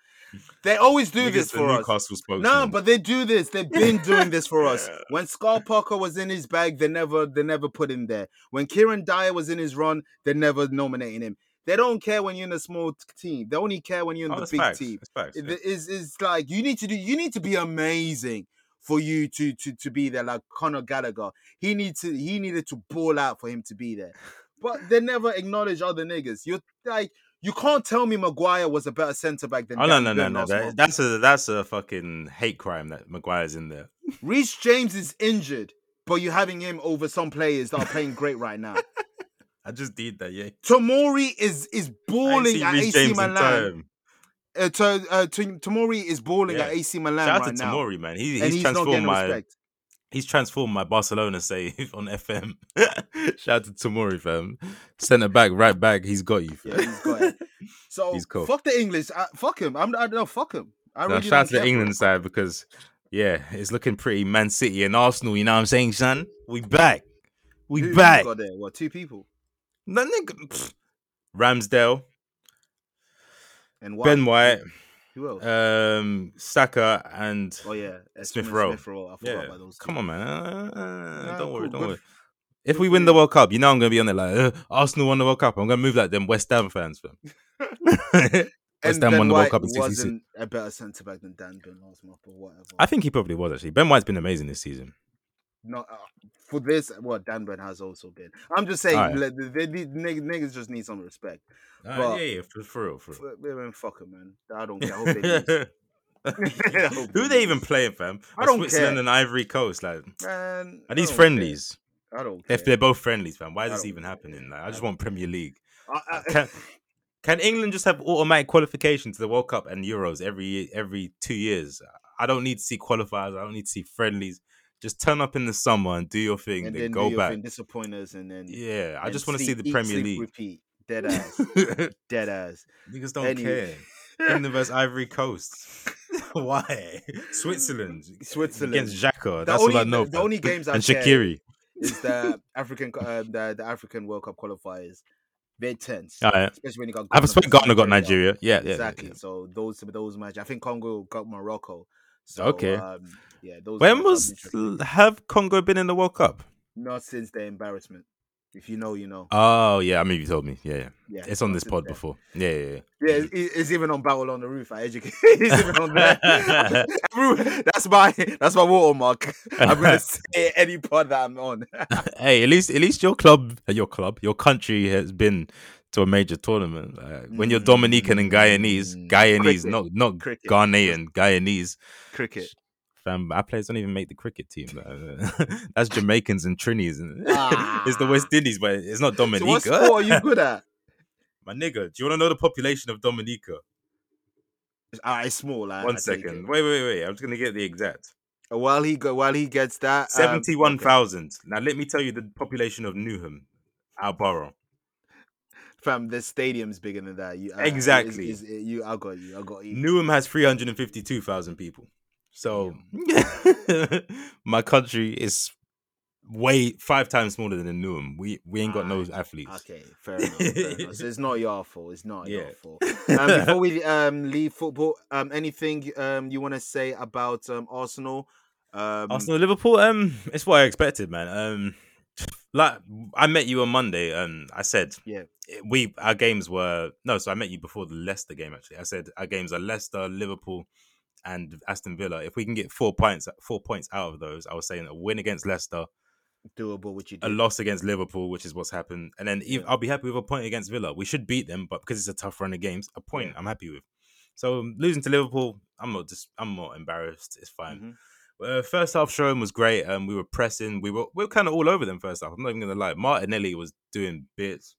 They always do because this for us. Newcastle spokesman. No, but they do this. They've been doing this for us. When Scott Parker was in his bag, they never they never put him there. When Kieran Dyer was in his run, they never nominating him. They don't care when you're in a small team. They only care when you're in oh, the big facts. team. That's facts, it, yeah. it's, it's like, you need to do. You need to be amazing for you to, to, to be there. Like Connor Gallagher. He, need to, he needed to ball out for him to be there. But they never acknowledge other niggas. You're like, you can't tell me Maguire was a better centre back than. Oh no, no, no, no, that, that's a that's a fucking hate crime that Maguire's in there. Reece James is injured, but you're having him over some players that are playing great right now. I just did that, yeah. Tomori is is balling at Reece A C Milan. Uh, to, uh, to, Tomori is balling yeah. at A C Milan Shout right out to now. Tomori, man, he, he's, and he's transformed not getting my. Respect. He's transformed my Barcelona save on F M. Shout out to Tomori, fam. Centre back, right back. He's got you, fam. Yeah, he's got it. So he's cool. Fuck the English. I, fuck him. I'm, I don't know. Fuck him. I no, really shout out to the England side because, yeah, it's looking pretty Man City and Arsenal. You know what I'm saying, son? We back. We Who back. Got there? What, two people? No, nigga. Pfft. Ramsdale. And White. Ben White. Who else? Um, Saka and oh, yeah. Smith Rowe. Yeah. Come on, man. Uh, uh, nah, don't cool, worry, don't worry. If we win the World Cup, you know I'm going to be on there like, uh, Arsenal won the World Cup. I'm going to move like them West Ham fans, fam. West Ham won the World Cup in sixty-six. Ben White wasn't a better centre-back than Dan Burn last month or whatever. I think he probably was, actually. Ben White's been amazing this season. No, uh, for this, well, Dan Burn has also been. I'm just saying, right. like, the, the, the niggas just need some respect. Uh, but, yeah, yeah, for, for real, for real. For, man, fuck them, man. I don't care. I hope they I hope Who are they even playing, fam? I don't Switzerland care. Switzerland and Ivory Coast, like, man, are these I friendlies? Care. I don't care. If they're both friendlies, fam, why is this even care. happening? Like, I just I want Premier League. I, I, can, can England just have automatic qualification to the World Cup and Euros every every two years? I don't need to see qualifiers. I don't need to see friendlies. Just turn up in the summer and do your thing, and then, then go back. Thing, disappoint us, and then yeah, I just want to see the eat, Premier sleep, League. Repeat. Dead ass, dead ass. Niggas don't anyway. care. England versus Ivory Coast. Why? Switzerland, Switzerland against Xhaka. That's only, all I know. The, the only games I and Shaqiri is the African, uh, the, the African World Cup qualifiers. They're tense. All right. Especially when you got. I've spoken Ghana got Nigeria. Yeah, yeah, exactly. Yeah, yeah. So those those matches. I think Congo got Morocco. So, okay. Um, yeah. Those when was have Congo been in the World Cup? Not since their embarrassment. If you know, you know. Oh yeah, I mean you told me. Yeah, yeah. yeah it's on this pod there. before. Yeah, yeah, yeah. Yeah, it's, it's even on Battle on the Roof. I educate. It's even on there. that's my that's my watermark. I'm gonna say any pod that I'm on. Hey, at least at least your club, your club, your country has been to a major tournament. Uh, when you're Dominican and Guyanese, Guyanese, Cricket. not not Cricket. Ghanaian, Guyanese. Cricket. Um, our players don't even make the cricket team. That's Jamaicans and Trinis. And ah. It's the West Indies, but it's not Dominica. So what sport are you good at? My nigga, do you want to know the population of Dominica? Uh, it's small. I, One I second. Wait, wait, wait. I'm just going to get the exact. While he go, while he gets that. seventy-one thousand. Um, okay. Now, let me tell you the population of Newham, our borough. Fam, the stadium's bigger than that. You, uh, exactly. It's, it's, it, you, I got you. I got you. Newham has three hundred fifty-two thousand people. So my country is way five times smaller than Newham. We we ain't got no athletes. Okay, fair enough. Fair enough. So it's not your fault. It's not yeah. your fault. Um, before we um, leave football, um, anything um, you want to say about um, Arsenal? Um, Arsenal, Liverpool. Um, it's what I expected, man. Um, like I met you on Monday, and I said, yeah, we our games were no. So I met you before the Leicester game. Actually, I said our games are Leicester, Liverpool, and Aston Villa. If we can get four points, four points out of those, I was saying a win against Leicester, doable, which you do. A loss against Liverpool, which is what's happened, and then even, I'll be happy with a point against Villa. We should beat them, but because it's a tough run of games, a point yeah. I'm happy with. So um, losing to Liverpool, I'm not just, I'm not embarrassed. It's fine. Mm-hmm. Uh, first half Sharon was great. Um, we were pressing. We were we were kind of all over them first half. I'm not even gonna lie. Martinelli was doing bits.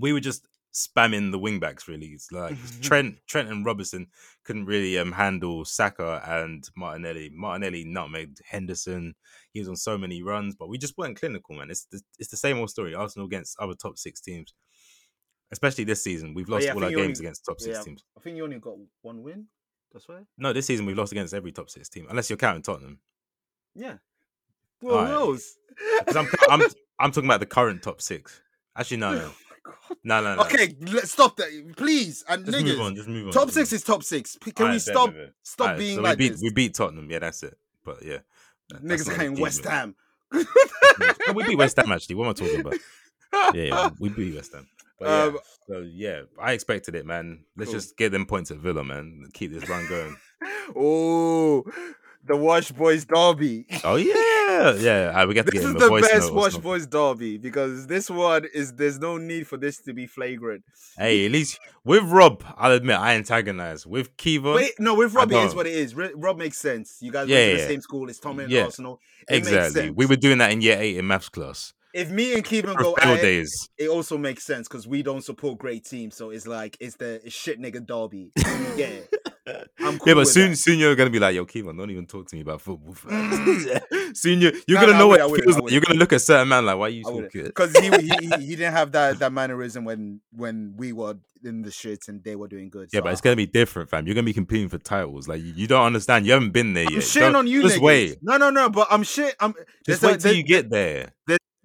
We were just spamming the wing backs, really. It's like Trent, Trent and Robertson couldn't really um, handle Saka and Martinelli. Martinelli nutmegged Henderson. He was on so many runs, but we just weren't clinical, man. It's the, it's the same old story. Arsenal against other top six teams, especially this season. We've lost oh, yeah, all our games only, against top six yeah, teams. I think you only got one win. That's right. No, this season we've lost against every top six team, unless you're counting Tottenham. Yeah. Well, right. Knows? I'm, I'm I'm talking about the current top six. Actually, no. no. God. No, no, no. Okay, let's stop that, please. And just niggas, move on, just move on. Top six is top six. Can right, we stop? Stop right, being so like we beat, this. We beat Tottenham. Yeah, that's it. But yeah, that, niggas are in West Ham. We beat West Ham actually. What am I talking about? Yeah, yeah we beat West Ham. But, yeah. Um, so yeah, I expected it, man. Let's cool. just get them points at Villa, man. Keep this run going. Oh, the Wash Boys derby. Oh yeah, yeah. Right, we got to this get him is a the voice best Wash Boys derby because this one is. There's no need for this to be flagrant. Hey, at least with Rob, I'll admit I antagonize. With Kiva, Wait, no, with Rob it is what it is. Rob makes sense. You guys yeah, went to yeah. the same school. It's Tom and yeah. Arsenal. It exactly. We were doing that in year eight in maths class. If me and Keevan go at it, it also makes sense because we don't support great teams. So it's like, it's the shit nigga derby. Yeah. I'm cool yeah, but soon that. soon you're going to be like, yo, Keevan, don't even talk to me about football. Soon you're, you're no, going to no, know what it feels like. You're going to look at certain man like, why are you talking? Because he, he he didn't have that, that mannerism when, when we were in the shits and they were doing good. Yeah, so. But it's going to be different, fam. You're going to be competing for titles. Like, you, you don't understand. You haven't been there I'm yet. I'm shitting don't, on you, just niggas. Wait. No, no, no, but I'm shit. I'm, just wait a, till you get there.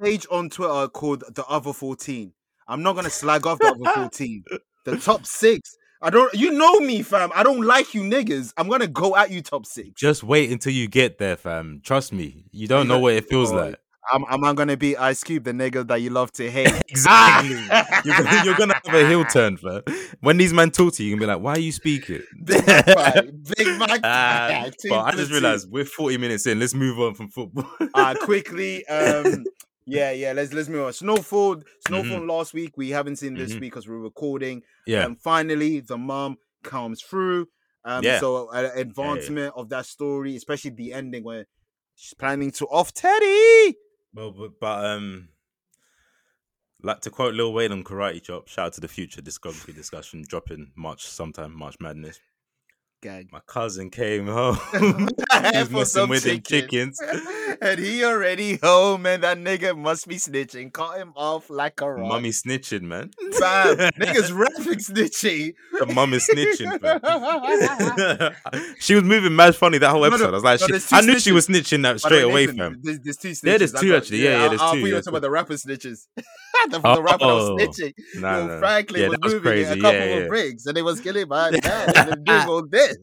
Page on Twitter called The Other fourteen. I'm not gonna slag off The Other fourteen. The top six. I don't. You know me, fam. I don't like you niggas. I'm gonna go at you, top six. Just wait until you get there, fam. Trust me. You don't know what it feels oh, like. I'm. I'm gonna be Ice Cube, the nigga that you love to hate. Exactly. you're, gonna, you're gonna have a heel turn, fam. When these men talk to you, you can be like, "Why are you speaking?" Big Mac. Big Mac. Uh, but I just realized we're forty minutes in. Let's move on from football. Ah, uh, quickly. Um, Yeah, yeah, let's let's move on. Snowfall, Snowfall mm-hmm. last week. We haven't seen this mm-hmm. week because we're recording. Yeah. And um, finally, the mom comes through. Um, yeah. So uh, advancement yeah. of that story, especially the ending where she's planning to off Teddy. Well, but, but um, like to quote Lil Wayne on Karate Chop, shout out to the future discography discussion dropping March sometime, March Madness. Gang. My cousin came home. He was messing with chicken. him chickens. And he already home, man. That nigga must be snitching. Caught him off like a rock. Mummy snitching, man. Bam. Niggas rapping snitchy. The mummy snitching, man. She was moving mad funny that whole episode. I was like, no, she, I knew snitches. She was snitching that straight away, fam. There's, there's two snitches. Yeah, there's two, actually. Yeah, yeah, there's two. I thought you were talking about the rapper snitches. The, the oh, rapper oh, was snitching. Nah, well, nah. Frankly, yeah, was moving was a couple yeah, yeah. of rigs, and it was killing my dad and doing all this.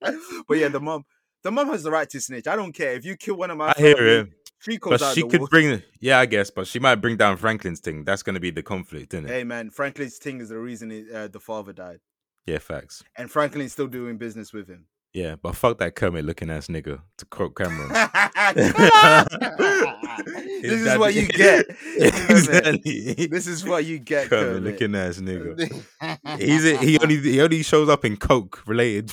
But yeah, the mum. The mum has the right to snitch. I don't care if you kill one of my. I hear him. She comes but out she could water. bring, yeah, I guess, but she might bring down Franklin's thing. That's going to be the conflict, isn't it? Hey, man, Franklin's thing is the reason it, uh, the father died. Yeah, facts. And Franklin's still doing business with him. Yeah, but fuck that Kermit looking ass nigga. To quote Cameron. This is what you get. Exactly. This is what you get. Kermit looking ass nigga. He's a, he only he only shows up in coke related.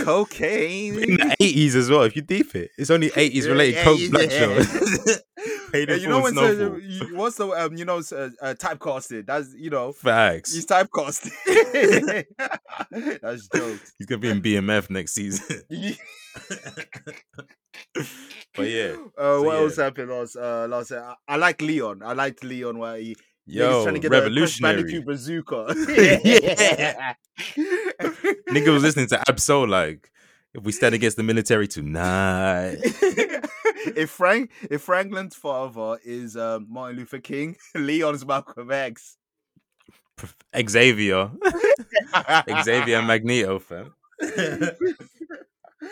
Cocaine in the eighties as well. If you deep it, it's only eighties related yeah, coke yeah, black yeah. shows. Yeah, you know what's the, what's the um, you know uh, uh, typecasted. That's you know facts. He's typecasted. That's jokes. He's gonna be in B M F next season. But yeah. Uh, so what yeah. else happened last? Uh, last uh, I like Leon. I liked Leon where he. Yo, trying to get revolutionary. Nigga bazooka. Yeah. Nigga was listening to Absol like, if we stand against the military tonight. If Frank, if Franklin's father is uh, Martin Luther King, Leon's Malcolm X. Xavier. Xavier Magneto, fam.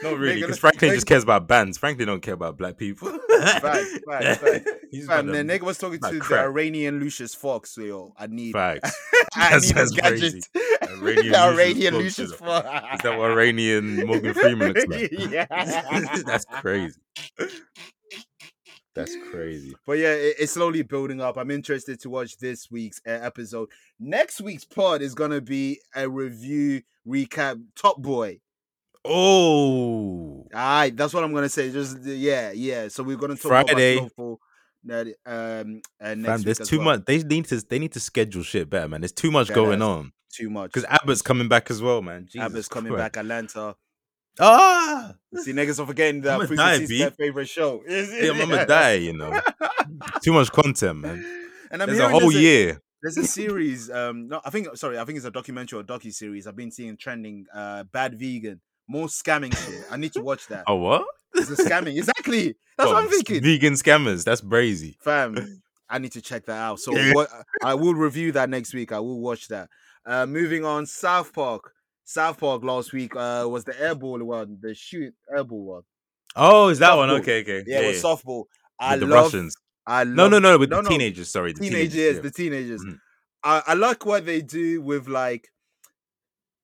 Not really, because Franklin just cares about bands. Franklin don't care about black people. Facts, facts, facts. And the nigga was talking to crap. the Iranian Lucius Fox. So yo, I need. Facts. I need a gadget. Iranian, Iranian Lucius Fox. Fox. Is that what Iranian Morgan Freeman looks like? Yeah. That's crazy. That's crazy. But yeah, it, it's slowly building up. I'm interested to watch this week's uh, episode. Next week's pod is gonna be a review recap. Top Boy. Oh, all right. That's what I'm gonna say. Just yeah, yeah. So we're gonna talk Friday. About Snowfall. Um, uh, next Fam, there's week too well. much. They need to. They need to schedule shit better, man. There's too much yeah, going on. Too much. Because Abbott's coming back as well, man. Jesus Abbott's coming Christ. back. Atlanta. Ah, see niggas are forgetting that frequency is their favorite show. Yeah, I'm gonna die. You know, too much content, man. And I'm there's a whole there's year. A, there's a series. Um, no, I think. Sorry, I think it's a documentary or docu series. I've been seeing trending. Uh, Bad Vegan. More scamming shit. I need to watch that. Oh, what? It's a scamming. Exactly. That's oh, what I'm thinking. Vegan scammers. That's brazy. Fam, I need to check that out. So what, I will review that next week. I will watch that. Uh, moving on, South Park. South Park last week uh, was the airball one, the shoot airball one. Oh, is that softball. one? Okay, okay. Yeah, yeah, it was softball. I with the love, Russians. I love, no, no, no, with no, the teenagers, sorry. The teenagers, teenagers yeah. the teenagers. Mm-hmm. I, I like what they do with like,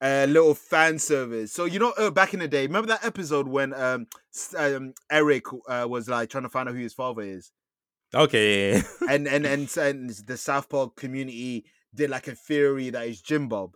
a uh, little fan service. So, you know, uh, back in the day, remember that episode when um, um Eric uh, was like trying to find out who his father is? Okay. and, and and and the South Park community did like a theory that is Jim Bob.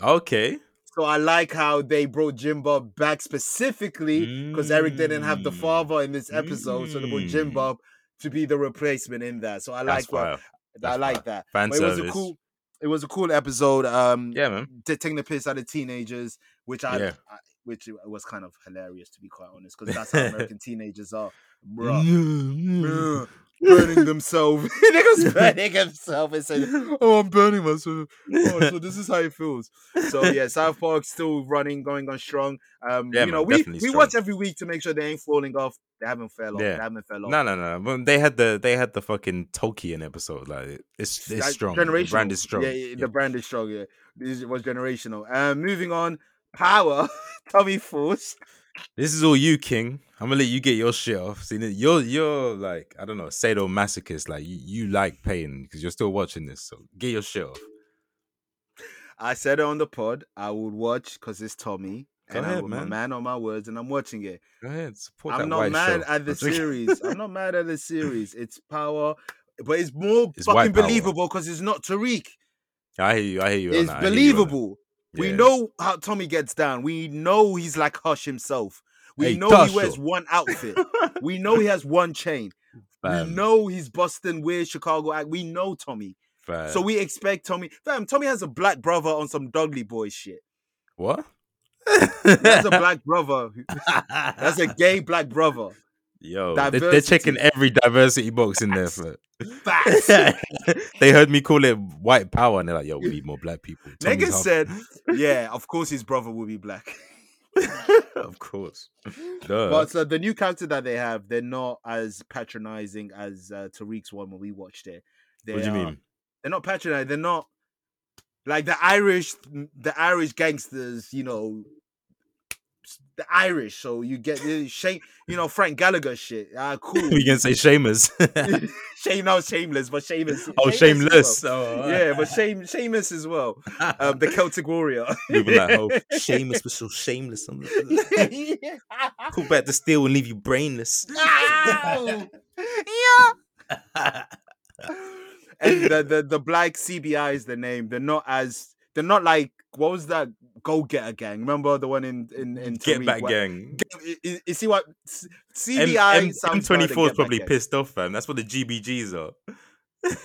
Okay. So I like how they brought Jim Bob back specifically because mm. Eric didn't have the father in this episode. Mm. So they brought Jim Bob to be the replacement in that. So I like that. I like that. Fan but service. It was a cool... It was a cool episode. Um, yeah, man. Taking the piss out of teenagers, which I, yeah. I which was kind of hilarious to be quite honest, because that's how American teenagers are, bro. Bruh, burning themselves. Niggas burning themselves and saying, "Oh, I'm burning myself." Oh, so this is how it feels. So yeah, South Park still running, going on strong. Um, yeah, you know, man, we we strong. watch every week to make sure they ain't falling off. They haven't fell off. Yeah. They haven't fell off. No, no, no. When they had the they had the fucking Tolkien episode. Like it's it's like, strong. The brand is strong. Yeah, yeah, the yeah. brand is strong. Yeah, it was generational. Um, moving on. Power, Tommy Force. This is all you, King. I'm gonna let you get your shit off. See, you're you're like I don't know, sadomasochist. Like you, you like pain because you're still watching this. So get your shit off. I said it on the pod. I would watch because it's Tommy. Go and ahead, I was man. a man on my words, and I'm watching it. Go ahead, support I'm that not mad show. at the series. I'm not mad at the series. It's Power, but it's more it's fucking believable because it's not Tariq. I hear you. I hear you. It's believable. You we yeah. know how Tommy gets down. We know he's like Hush himself. We hey, know Tush, he wears sure. one outfit. We know he has one chain. Fam. We know he's Boston weird Chicago act. We know Tommy, fam. So we expect Tommy. Fam, Tommy has a black brother on some Dudley Boy shit. What? That's a black brother. That's a gay black brother. Yo, they, they're checking every diversity box in there. For... Facts. They heard me call it white power, and they're like, "Yo, we need more black people." Nigga said, "Yeah, of course, his brother will be black." Of course. Duh. But uh, the new character that they have, they're not as patronizing as uh, Tariq's one when we watched it. They what do you are, mean? They're not patronizing. They're not like the Irish, the Irish gangsters. You know, the Irish. So you get the shame. You know, Frank Gallagher shit. Ah, cool. You're gonna say shameless? Shame, no, shameless, but shameless. Oh, shameless. shameless. Well. Oh, yeah, but shame, shameless as well. Um, the Celtic warrior. We were like, oh, shameless, but so shameless. Like, yeah. Pull back the steel and leave you brainless. Ow! Yeah. And the, the the black C B I is the name. They're not as they're not like what was that Go Getter gang? Remember the one in in, in Get Tariq, Back where, Gang. You, you see what C B I M twenty-four is probably pissed gang. Off, fam. That's what the G B Gs are.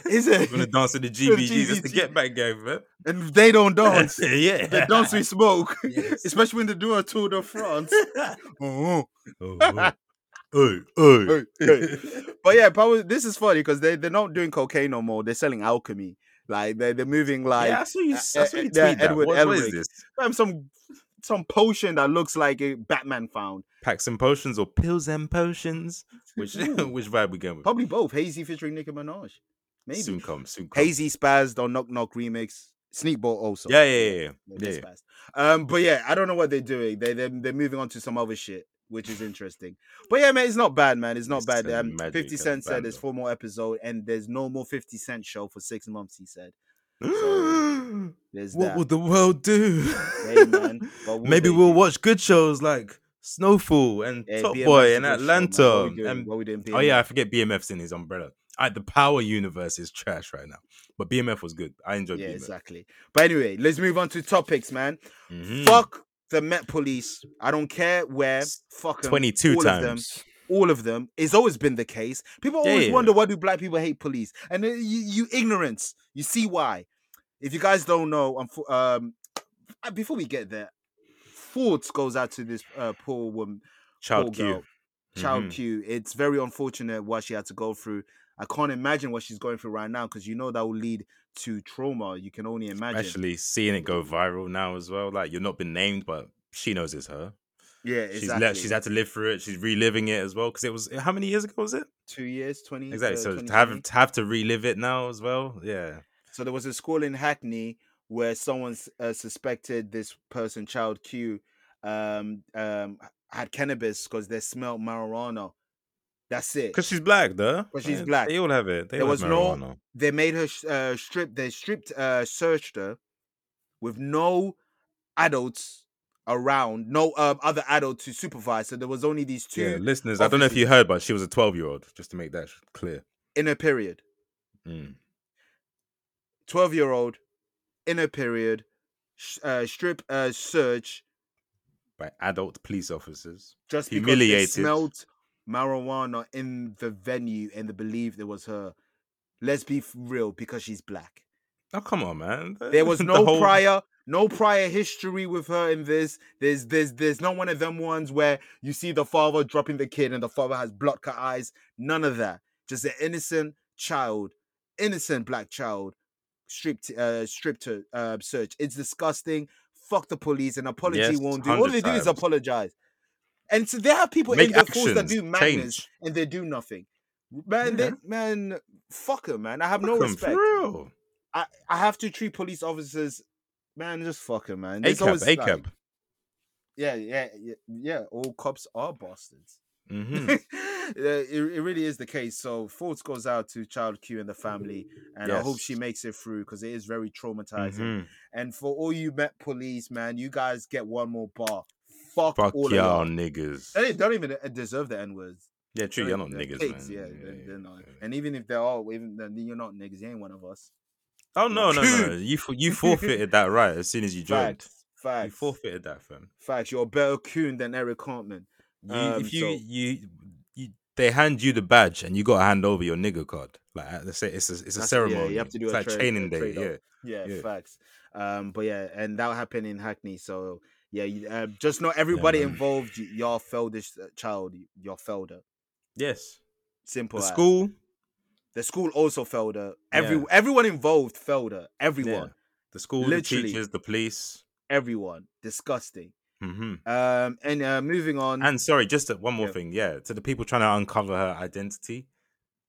Is it? We're gonna dance with the G B Gs. That's the Get Back gang, man. And they don't dance. Yeah, they dance with smoke, yes. Especially when they do a Tour de France. Oh. Oh, oh. Hey, hey. Hey. But yeah, but this is funny because they they're not doing cocaine no more. They're selling alchemy. Like they they're moving like yeah, I saw you, I saw you tweet that. Edward what, what is this? Some some potion that looks like a Batman found. Packs and potions or pills and potions. Which which vibe we going with? Probably both. Hazy featuring Nicki Minaj. Maybe soon come soon. Come. Hazy Spaz or Knock Knock remix. Sneakball also. Yeah yeah yeah. yeah. yeah, yeah. Um, but yeah, I don't know what they're doing. They they they're moving on to some other shit. Which is interesting. But yeah, man, it's not bad, man. It's not it's bad. Um, fifty Cent said there's four more episodes and there's no more fifty Cent show for six months, he said. So, there's what that. Would the world do? Hey, man, maybe we'll do? Watch good shows like Snowfall and yeah, Top B M F Boy and Atlanta. Show, and, oh, yeah, I forget B M F's in his umbrella. I, the Power universe is trash right now. But B M F was good. I enjoyed yeah, B M F. Exactly. But anyway, let's move on to topics, man. Mm-hmm. Fuck. The Met Police, I don't care where, fuck them. twenty-two all times. Of them, all of them. It's always been the case. People always yeah. wonder why do black people hate police. And you, you ignorance, you see why. If you guys don't know, um, before we get there, thoughts goes out to this uh, poor woman. Child poor girl, Q. Child mm-hmm. Q. It's very unfortunate what she had to go through. I can't imagine what she's going through right now because you know that will lead to trauma. You can only imagine. Especially seeing it go viral now as well. Like, you've not been named, but she knows it's her. Yeah, exactly. She's, let, she's had to live through it. She's reliving it as well because it was, how many years ago was it? Two years, twenty. Exactly. So to have, to have to relive it now as well. Yeah. So there was a school in Hackney where someone uh, suspected this person, Child Q, um, um, had cannabis because they smelled marijuana. That's it. Because she's black, though. Because she's black. They all have it. They there all was marijuana. No. They made her uh, strip. They stripped, uh, searched her, with no adults around, no um, other adult to supervise. So there was only these two. Yeah, listeners, officers. I don't know if you heard, but she was a twelve-year-old. Just to make that clear. In her period. Mm. twelve-year-old, in her period, sh- uh, strip, uh, search. By adult police officers. Just humiliated. Because they smelled marijuana in the venue and they believed it was her. Let's be real, because she's black. Oh, come on, man. There was no the whole... prior no prior history with her in this. There's there's there's not one of them ones where you see the father dropping the kid and the father has blood cut eyes. None of that. Just an innocent child, innocent black child, stripped uh stripped her uh, search. It's disgusting. Fuck the police. An apology yes, won't do. All they times. do is apologize. And so there are people Make in the force that do madness change. And they do nothing. Man, yeah. they, man, fuck them, man. I have fuck no respect. Real. I, I have to treat police officers, man, just fuck them, man. There's A C A B, always, A C A B. Like, yeah, yeah, yeah, yeah. All cops are bastards. Mm-hmm. it, it really is the case. So thoughts goes out to Child Q and the family. And yes. I hope she makes it through because it is very traumatizing. Mm-hmm. And for all you Met Police, man, you guys get one more bar. Fuck, Fuck all y'all niggas. They don't even deserve the N-words. Yeah, true. You're not niggas, kids, man. Yeah, yeah, they're, they're not. Yeah. And even if they are, even then you're not niggas. You ain't one of us. Oh, no, no, no. You you forfeited that right as soon as you joined. Facts. Facts. You forfeited that, fam. Facts. You're a better coon than Eric Cartman. You, um, if you, so... you, you, they hand you the badge and you got to hand over your nigga card. Like, let's say it's a, it's a ceremony. Yeah, you have to do it's a like trade, training day. Yeah. yeah. Yeah, facts. Um, but yeah, and that happened in Hackney, so... Yeah, uh, just not everybody yeah, involved. Y'all failed this child. Y'all failed her. Yes. Simple. The as. school. The school also failed her. Every, yeah. Everyone involved failed her. Everyone. Yeah. The school, literally, the teachers, the police. Everyone. Disgusting. Mm-hmm. Um, and uh, moving on. And sorry, just one more yeah. thing. Yeah, to the people trying to uncover her identity.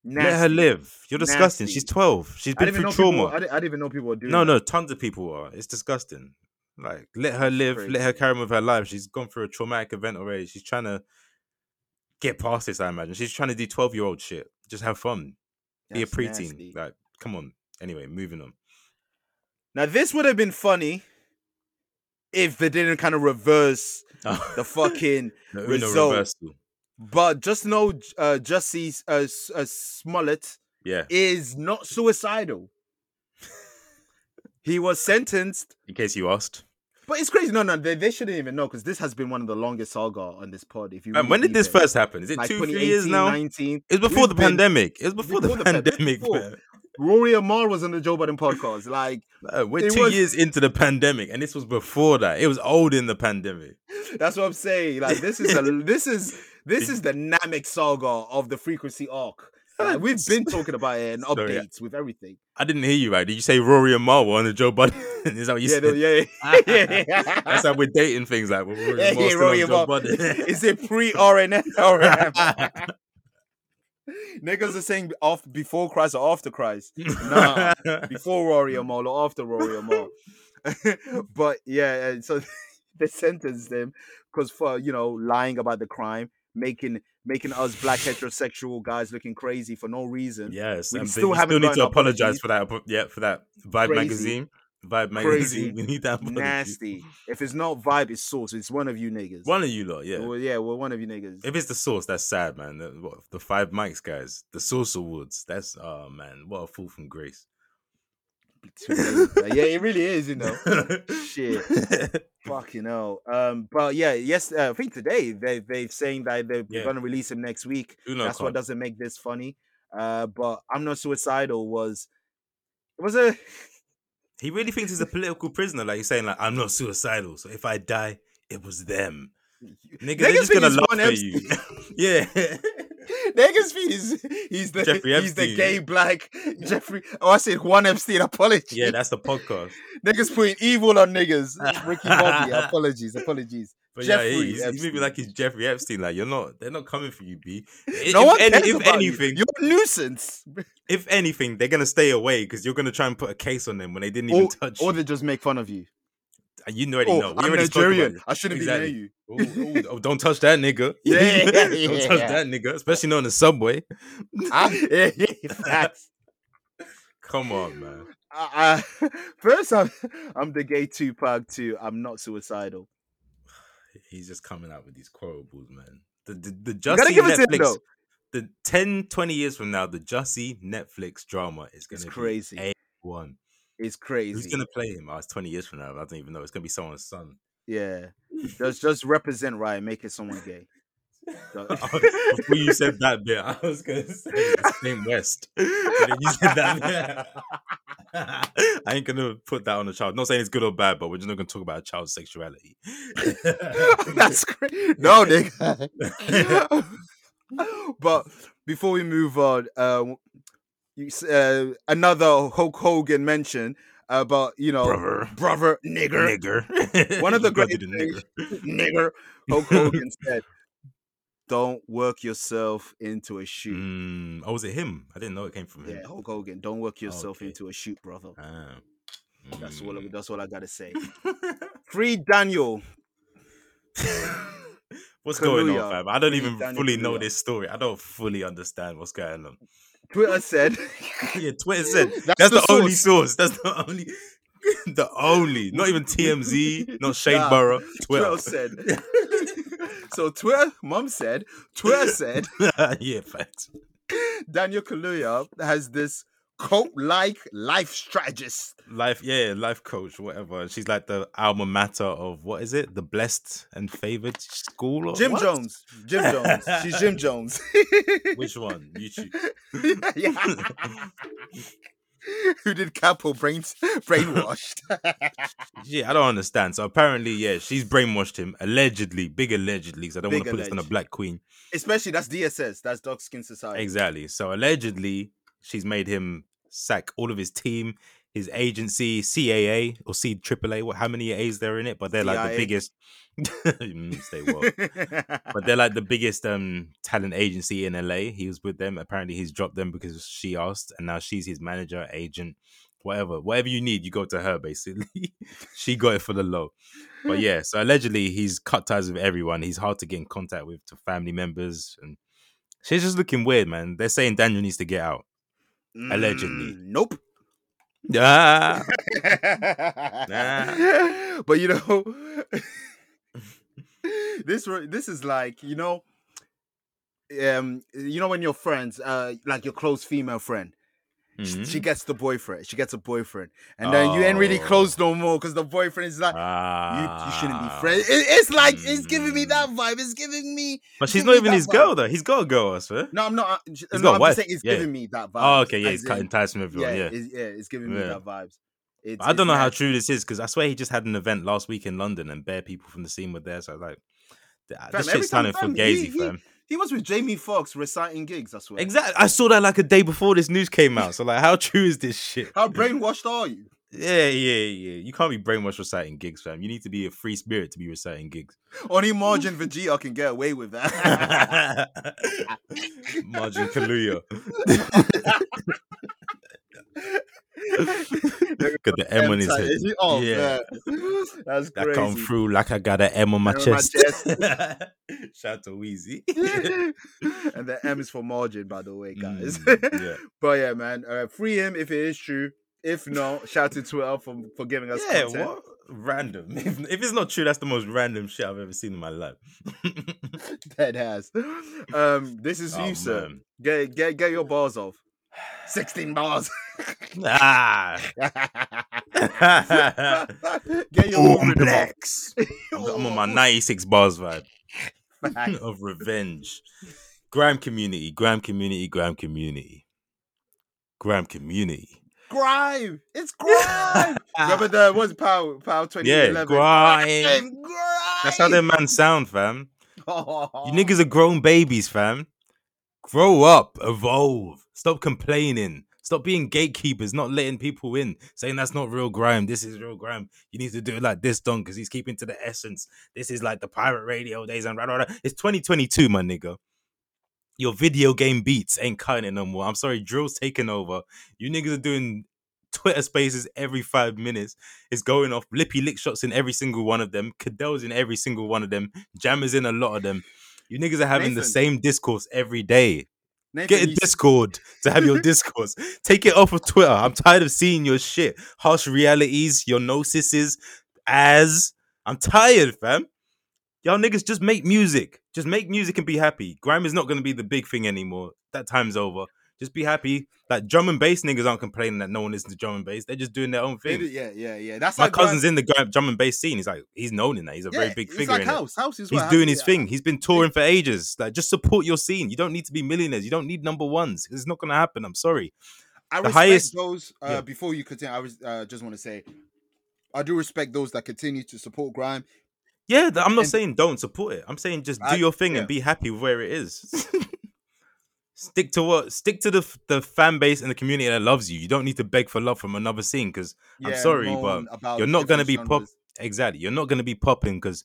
Nasty. Let her live. You're disgusting. Nasty. She's twelve. She's been through trauma. People, I, didn't, I didn't even know people were doing No, that. no, tons of people are. It's disgusting. Like, let her live. Let her carry on with her life. She's gone through a traumatic event already. She's trying to get past this, I imagine. She's trying to do twelve-year-old shit. Just have fun. That's Be a preteen. Nasty. Like, come on. Anyway, moving on. Now, this would have been funny if they didn't kind of reverse oh. the fucking no, result. Reversal. But just know, uh, Jussie uh, uh, Smollett yeah. is not suicidal. He was sentenced. In case you asked. But it's crazy. No, no, they, they shouldn't even know, because this has been one of the longest saga on this pod. If you really um, when did this it. first happen? Is it like two, three years now? nineteen It's before the been, pandemic. It's before, before the, the pandemic. pandemic Rory Amar was on the Joe Budden podcast. Like, uh, we're two was... years into the pandemic, and this was before that. It was old in the pandemic. That's what I'm saying. Like, this is a, this is this is the Namek saga of the frequency arc. Like, we've been talking about it and Sorry, updates I... with everything. I didn't hear you right. Did you say Rory Amar were on the Joe Budden? Is that what you yeah, said? No, yeah, yeah. That's how we're dating things. Like, Rory yeah, yeah, Rory Joe Budden. Is it pre R N F? R N F? Niggas are saying off before Christ or after Christ. Nah, before Rory Amol or after Rory Amol. But yeah, so they sentenced them because for, you know, lying about the crime, making making us black heterosexual guys looking crazy for no reason. Yes, we still, haven't still need to apologize for that. Yeah, for that Vibe crazy. magazine. Vibe magazine. Crazy. We need that. Apology. Nasty. If it's not Vibe, it's Source. It's one of you niggas. One of you lot, yeah. Well, yeah, well, one of you niggas. If it's the Source, that's sad, man. The, what, the Five Mics guys, the Source Awards. That's oh man, what a fall from grace. Yeah, it really is, you know. Shit, fucking hell. Um, but yeah, yes, uh, I think today they they've saying that they're yeah. gonna release him next week. Bruno that's can't. What doesn't make this funny. Uh, but I'm Not Suicidal was was a. He really thinks he's a political prisoner. Like, he's saying, like, I'm not suicidal. So if I die, it was them. Nigga, Niggas they're just going to laugh at you. Yeah. Niggas think he's, he's, the, he's the gay black Jeffrey. Oh, I said Juan Epstein. Apologies. Yeah, that's the podcast. Niggas putting evil on niggas. Ricky Bobby. Apologies. Apologies. But Jeffrey yeah, he, he's, he's moving like he's Jeffrey Epstein. Like, you're not, they're not coming for you, B. If, no one cares any, if about anything, you. You're a nuisance. If anything, they're going to stay away because you're going to try and put a case on them when they didn't or, even touch or you. Or they just make fun of you. You already oh, know. We I'm already Nigerian. I shouldn't exactly. be near you. Ooh, ooh, oh, don't touch that nigga. Yeah, yeah, yeah, don't touch yeah. that nigga, especially not on the subway. I, yeah, yeah, Come on, man. I, I, first, I'm, I'm the gay Tupac too. I'm not suicidal. He's just coming out with these quotables, man. The the, the Jussie Netflix, in, the ten, twenty years from now, the Jussie Netflix drama is going to be crazy. A one. It's crazy. Who's going to play him? Oh, it's twenty years from now. I don't even know. It's going to be someone's son. Yeah. just just represent right. Make it someone gay. Oh, before you said that bit, I was going to say it's named West. But you said that bit. I ain't going to put that on a child. I'm not saying it's good or bad, but we're just not going to talk about a child's sexuality. That's crazy. No, nigga. But before we move on, uh, uh, another Hulk Hogan mention about, you know, brother, brother nigger. nigger. One of the great things, nigger, Hulk Hogan said, don't work yourself into a shoot. Mm, oh, was it him? I didn't know it came from him. Yeah, Hulk Hogan. Don't work yourself okay. into a shoot, brother. Ah. Mm. That's all. That's all I gotta say. Free Daniel. What's Kaluuya. Going on, fam? I don't Free even Daniel fully Kaluuya. Know this story. I don't fully understand what's going on. Twitter said. yeah, Twitter said. That's, that's the, the source. only source. That's the only. the only. Not even T M Z. Not Shade nah, Burrow. Twitter, Twitter said. So Twitter, mum said, Twitter said, yeah, facts. Daniel Kaluuya has this cult-like life strategist, life, yeah, life coach, whatever. She's like the alma mater of what is it, the blessed and favored school, or Jim what? Jones, Jim Jones. She's Jim Jones. Which one? YouTube. Yeah. Who did Capo brains brainwashed? Yeah, I don't understand. So apparently, yeah, she's brainwashed him. Allegedly, big allegedly, because I don't want to put this on a black queen. Especially, that's D S S. That's Dark Skin Society. Exactly. So allegedly, she's made him sack all of his team, his agency, C A A or C A A. What? How many A's there in it? But they're like the biggest. Stay woke. But they're like the biggest um, talent agency in L A. He was with them. Apparently, he's dropped them because she asked, and now she's his manager, agent, whatever, whatever you need, you go to her. Basically, she got it for the low. But yeah, so allegedly, he's cut ties with everyone. He's hard to get in contact with, to family members, and she's just looking weird, man. They're saying Daniel needs to get out. Mm, allegedly, nope. Ah. Nah. But you know. This this is like, you know, um, you know when your friends, uh, like your close female friend, mm-hmm. she, she gets the boyfriend, she gets a boyfriend, and oh. then you ain't really close no more because the boyfriend is like, ah. you, you shouldn't be friends. It, it's like mm. it's giving me that vibe. It's giving me, but she's not even his vibe. Girl though. He's got a girl, I swear. No, I'm not. Uh, no, got I'm just saying it's yeah. giving me that vibe. Oh, okay, yeah, it's cutting ties from everyone. Yeah, yeah, it's, yeah, it's giving yeah. me that vibes. It's, I don't know how true this is because I swear he just had an event last week in London and bare people from the scene were there. So I was like, this fam, shit's sounding fugazi, fam. He, he was with Jamie Foxx reciting gigs, I swear. Exactly. I saw that like a day before this news came out. So like, how true is this shit? How brainwashed are you? Yeah, yeah, yeah. You can't be brainwashed reciting gigs, fam. You need to be a free spirit to be reciting gigs. Only Margin Vegeta can get away with that. Margin Kaluuya. Got the M, M on his head. He? Oh, yeah, man. That's crazy. That come through like I got an M on my M chest. On my chest. Shout out to Weezy. And the M is for margin, by the way, guys. Mm, yeah. But yeah, man, uh, free him if it is true. If not, shout to Twitter for for giving us yeah, content. What? Random. If, if it's not true, that's the most random shit I've ever seen in my life. That has. Um, this is oh, you, man. Sir. Get get get your bars off. Sixteen bars. Ah. Get your complex. I'm, I'm on my ninety-six bars vibe of revenge. Grime community, Grime community, Grime community, Grime community. Grime, it's Grime. Remember the what's Power Power twenty eleven? Yeah, Grime. Grime. That's how them man sound, fam. Oh. You niggas are grown babies, fam. Grow up, evolve. Stop complaining. Stop being gatekeepers, not letting people in, saying that's not real grime. This is real grime. You need to do it like this, Don, because he's keeping to the essence. This is like the pirate radio days and rah, rah, rah. It's twenty twenty-two, my nigga. Your video game beats ain't cutting it no more. I'm sorry, drill's taking over. You niggas are doing Twitter spaces every five minutes. It's going off. Lippy lick shots in every single one of them. Cadell's in every single one of them. Jammer's in a lot of them. You niggas are having Nathan. the same discourse every day. Nathan, get a Discord to have your discourse. Take it off of Twitter. I'm tired of seeing your shit. Harsh realities, your gnosis, as. I'm tired, fam. Y'all niggas just make music. Just make music and be happy. Grime is not going to be the big thing anymore. That time's over. Just be happy. Like, drum and bass niggas aren't complaining that no one listens to drum and bass. They're just doing their own thing. Yeah, yeah, yeah. That's My like cousin's grime. in the drum and bass scene. He's like, he's known in that. He's a yeah, very big figure like in House. It. House is he's doing House, his yeah. thing. He's been touring for ages. Like, just support your scene. You don't need to be millionaires. You don't need number ones. It's not going to happen. I'm sorry. I the respect highest... those, uh, yeah. before you continue, I was, uh, just want to say, I do respect those that continue to support grime. Yeah, I'm not and... saying don't support it. I'm saying just do I, your thing yeah. and be happy with where it is. Stick to what? Stick to the the fan base and the community that loves you. You don't need to beg for love from another scene because yeah, I'm sorry, but you're not going to be pop. Exactly, you're not going to be popping because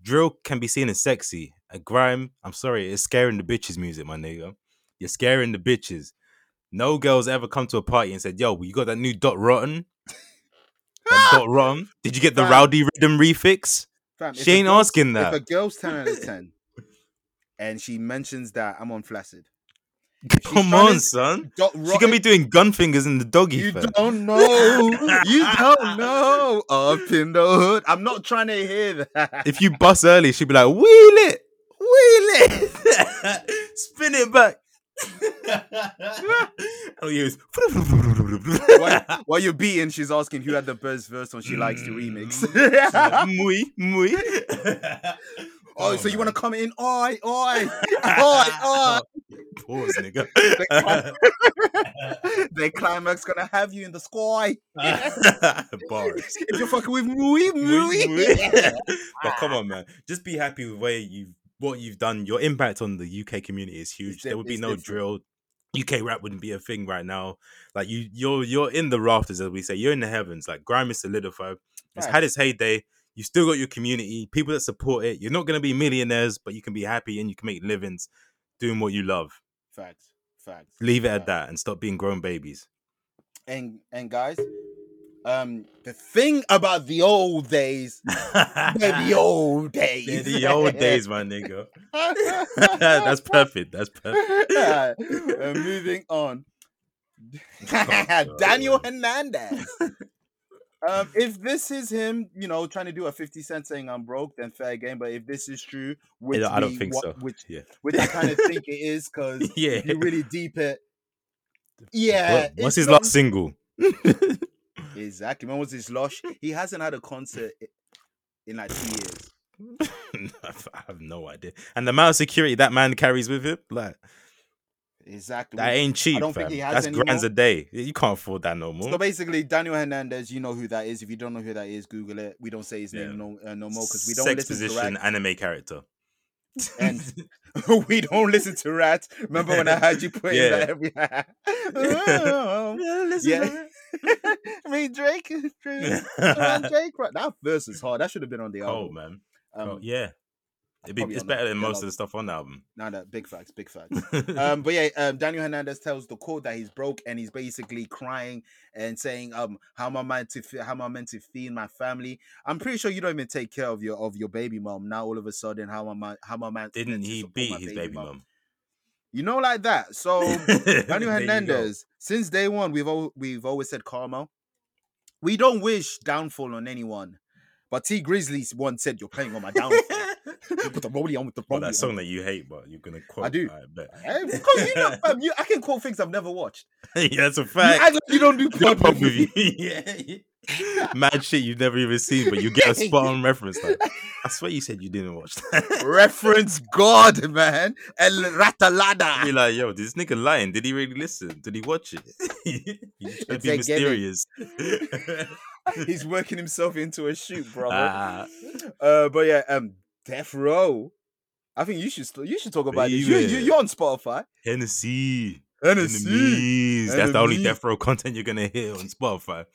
drill can be seen as sexy. And grime, I'm sorry, it's scaring the bitches music, my nigga. You're scaring the bitches. No girls ever come to a party and said, "Yo, well, you got that new Dot Rotten? That Dot Rotten? Did you get the fam, Rowdy Rhythm refix?" Fam, she ain't girl, asking that. If a girl's ten out of ten, and she mentions that I'm on flaccid. Come on, son. She can be doing gun fingers in the doggy. You fan. don't know. You don't know. Up in the hood. I'm not trying to hear that. If you bust early, she'd be like, wheel it. Wheel it. Spin it back. Oh, yes. while, while you're beating, she's asking who had the best verse on She mm. Likes to Remix. Muy, muy. Oh, oh, so man. You want to come in? Oi, oi. Oi, oi. Pause, nigga. The climax gonna have you in the sky. Bars. If you're fucking with Mui, Mui. But come on, man. Just be happy with where you've what you've done. Your impact on the U K community is huge. It's there would be no different. drill. U K rap wouldn't be a thing right now. Like you, you're you're in the rafters, as we say. You're in the heavens. Like grime is solidified. It's right. had its heyday. You still got your community, people that support it. You're not gonna be millionaires, but you can be happy and you can make livings doing what you love. Facts. Facts. Leave it Facts. at that and stop being grown babies. And and guys, um, the thing about the old days, they're the old days. They're the old days, my nigga. That's perfect. That's perfect. Uh, moving on. Daniel Hernandez. Um, if this is him, you know, trying to do a fifty cent saying I'm broke, then fair game. But if this is true, which I don't we, think what, so, which, yeah. which I kind of think it is, because yeah. you really deep it. Yeah. What, what's his last single? Exactly. When was his last? He hasn't had a concert in like two years. I have no idea. And the amount of security that man carries with him, like. Exactly. That ain't cheap. I don't think he has That's grands more. a day. You can't afford that no more. So basically, Daniel Hernandez, you know who that is. If you don't know who that is, Google it. We don't say his yeah. name no, uh, no more because we don't Sex listen position, to Sex position, anime character. And we don't listen to Rat. Remember when I had you put yeah. in that every oh, yeah, listen yeah. to Rat. I mean, Drake. Drake, Drake right? That verse is hard. That should have been on the album. Oh, man. Um, oh, yeah. It'd be, it's better the, than most of the stuff on the album. No, no, big facts, big facts. um, but yeah, um, Daniel Hernandez tells the court that he's broke and he's basically crying and saying, "Um, how am I meant to fe- how am I meant to feed my family? I'm pretty sure you don't even take care of your of your baby mom. Now all of a sudden, how am I? How am I meant to Didn't he beat his baby, baby mom? mom? You know, like that. So Daniel Hernandez, since day one, we've all, we've always said karma. We don't wish downfall on anyone, but T Grizzlies once said, "You're playing on my downfall." Put the rollie on with the rollie. Oh, that song that you hate, but you're gonna quote. I do. I bet. Because you know, fam, you, I can quote things I've never watched. Yeah, that's a fact. You, act like you don't do pop with you. Yeah, mad shit you've never even seen, but you get a spot on reference. Like, I swear you said you didn't watch that. Reference God, man. El Ratalada. You're like, yo, this nigga lying. Did he really listen? Did he watch it? He's trying to be mysterious. He's working himself into a shoot, brother. Uh, uh, but yeah, um. Death Row. I think you should you should talk about this. You, you, you're on Spotify. Hennessy. Hennessy. Enemies. That's Enemies. The only Death Row content you're going to hear on Spotify.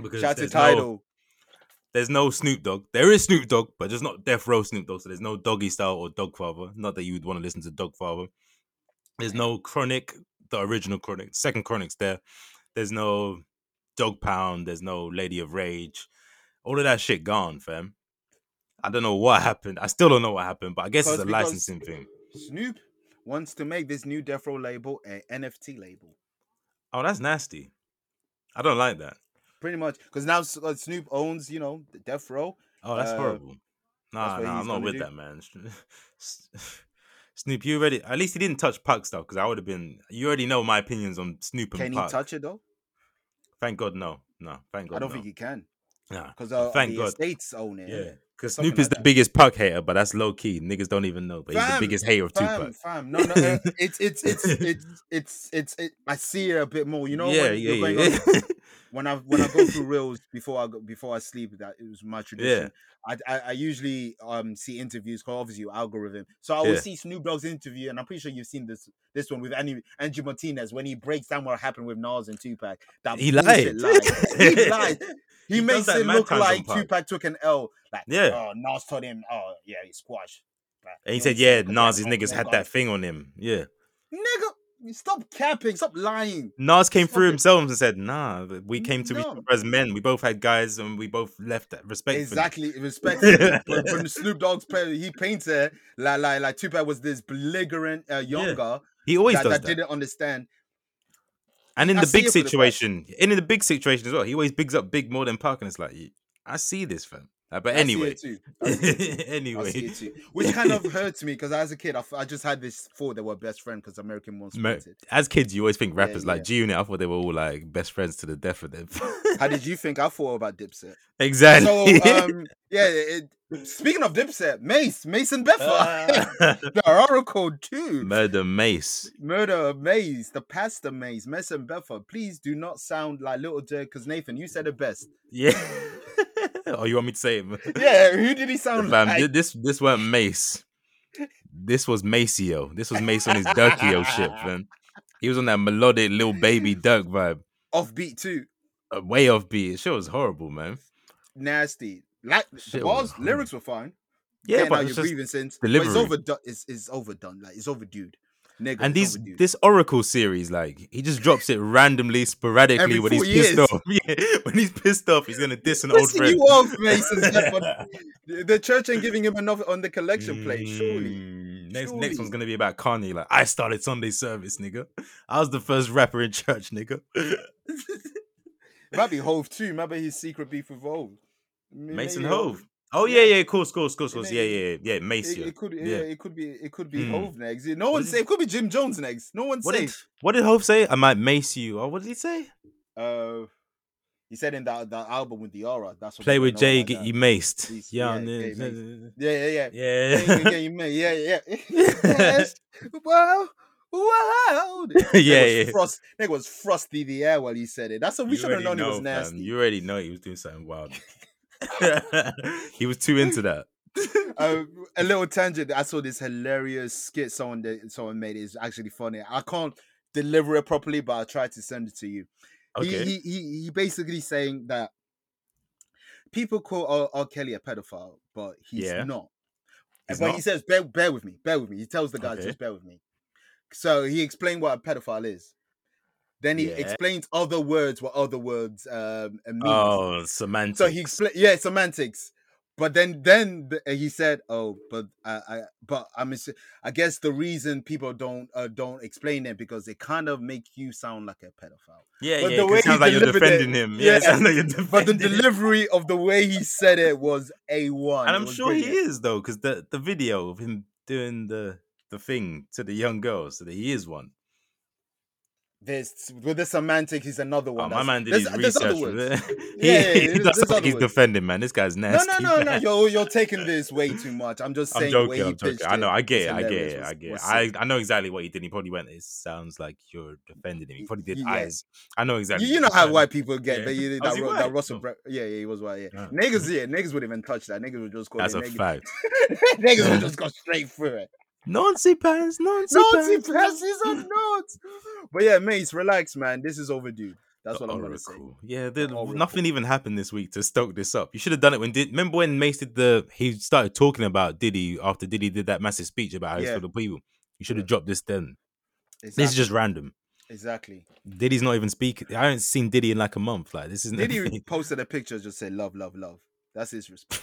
Because Shout to Tidal. No, there's no Snoop Dogg. There is Snoop Dogg, but just not Death Row Snoop Dogg. So there's no Doggy Style or Dogfather. Not that you would want to listen to Dogfather. There's no Chronic, the original Chronic. Second Chronic's there. There's no Dog Pound. There's no Lady of Rage. All of that shit gone, fam. I don't know what happened. I still don't know what happened, but I guess it's a licensing thing. Snoop wants to make this new Death Row label an N F T label. Oh, that's nasty. I don't like that. Pretty much. Because now Snoop owns, you know, Death Row. Oh, that's uh, horrible. Nah, that's nah, I'm not with do. that, man. Snoop, you already... At least he didn't touch Puck stuff, because I would have been... You already know my opinions on Snoop and Puck. Can he Puck. touch it, though? Thank God, no. No, thank God, I don't no. think he can. Nah. Because uh, the God. estates own it. Yeah. Because Snoop is like the that. biggest Puck hater, but that's low key. Niggas don't even know, but fam, he's the biggest hater of fam, Tupac. Fam, no, no, uh, it's it's it's it's it's it's. It, I see it a bit more, you know. Yeah, when, yeah, yeah, yeah. On, when I when I go through reels before I go, before I sleep, that it was my tradition. Yeah. I, I I usually um see interviews because obviously your algorithm. So I always yeah. see Snoop Dogg's interview, and I'm pretty sure you've seen this this one with Andy, Angie Martinez when he breaks down what happened with Nas and Tupac. That he lied. lied. He lied. He, he makes it look like Tupac took an L. Like, yeah. oh, Nas told him, oh, yeah, he squashed. Like, and he said, yeah, Nas, his niggas had that thing on him. Yeah. Nigga, stop capping, stop lying. Nas came through himself and said, nah, we came to each other as men. We both had guys and we both left respectfully. Exactly, respectfully. When Snoop Dogg's player, he paints it like, like, like Tupac was this belligerent uh, younger yeah. he always that, does that, that didn't understand. And in I the big situation, the and in the big situation as well, he always bigs up Big more than Park, and it's like, I see this, fam. Uh, but anyway, anyway, which kind of hurts me because as a kid, I, I just had this thought they were best friends because American ones. Mer- as kids, you always think rappers yeah, yeah. like G-Unit. I thought they were all like best friends to the death of them. How did you think? I thought about Dipset. Exactly. So, um, yeah. It, speaking of Dipset, Mace, Mace and Beffa, uh. the Oracle too. Murder Mace, Murder Mace, the Pastor Mace, Mace and Beffa. Please do not sound like Little Dirk, because Nathan, you said it best. Yeah. Oh, you want me to say him? Yeah, who did he sound Fam, like? This this weren't Mace. This was Maceo. This was Mace on his Durkio shit, man. He was on that melodic Lil Baby Dirk vibe. Offbeat too. Uh, way offbeat. It sure was horrible, man. Nasty. Like the bars, lyrics were fine. Yeah, yeah but it's just grieving since. Delivery. But it's overdone. It's, it's overdone. Like it's overdue. Nigga, and these overdue. This Oracle series, like he just drops it randomly, sporadically Every when he's years. pissed off. Yeah, when he's pissed off, he's gonna diss an old friend. You off, Mason's the church ain't giving him enough on the collection plate. Surely. Mm, next surely. next one's gonna be about Kanye. Like I started Sunday service, nigga. I was the first rapper in church, nigga. Might be Hove too. Remember his secret beef with Hove. Mason Hove. Oh yeah, yeah, cool, cool, cool, cool. Yeah, yeah, yeah. Mace. It, it could, yeah. yeah, it could be, it could be mm. Hove next. No one's safe. It could be Jim Jones next. No one's safe. Did, what did Hove say? I might mace you. Or what did he say? Uh, he said in that, that album with Diarra. That's what play with Jay, get you maced. Yeah, yeah, yeah, yeah, yeah, yeah, yeah. Wow, wow. Yeah, yeah. Frost. Nigga was frosty the air while he said it. That's what we should have known. He was nasty. You already know he was doing something wild. He was too into that. Uh, a little tangent. I saw this hilarious skit someone did, someone made. It's actually funny. I can't deliver it properly, but I'll try to send it to you. Okay. He he, he, he basically saying that people call R. R. Kelly a pedophile, but he's yeah. not. He's but not? He says, bear, bear with me, bear with me. He tells the guy, okay. just bear with me. So he explained what a pedophile is. Then he yeah. explains other words what other words um, means. Oh, semantics. So he expl- yeah, semantics. But then, then the, he said, "Oh, but I, I but I'm, I guess the reason people don't uh, don't explain it because they kind of make you sound like a pedophile." Yeah, but yeah. It sounds like you're defending it, him. Yeah, yeah. Sounds like you're defending but the delivery him. Of the way he said it was A one, and I'm sure brilliant. He is though, because the, the video of him doing the the thing to the young girl, so that he is one. There's with the semantics, he's another one. Oh, my man did his research. he, yeah, yeah, yeah. He does like he's defending, man. This guy's nasty. No, no, no, man. no. You're you're taking this way too much. I'm just saying. I'm joking. Way I'm joking. I know. I get it. I get it. I get it. I, I know exactly what he did. He probably went. It sounds like you're defending him. He probably did yeah. eyes. I know exactly. You, you know how white people get. Yeah. But you did that, ro- that Russell. Oh. Bre- yeah, yeah, he was white. Yeah, yeah. niggas. Yeah, niggas wouldn't even touch that. Niggas would just go. That's a fact. Niggas would just go straight through it. Nancy pants, Nancy pants. Nancy pants is a note. But yeah, mates, relax, man. This is overdue. That's the what Oracle. I'm going to say. Yeah, the, the nothing even happened this week to stoke this up. You should have done it when did. Remember when Mace did the? He started talking about Diddy after Diddy did that massive speech about how he's for the people. You should have yeah. dropped this then. Exactly. This is just random. Exactly. Diddy's not even speaking. I haven't seen Diddy in like a month. Like this isn't. Diddy anything. Posted a picture just said love, love, love. That's his response.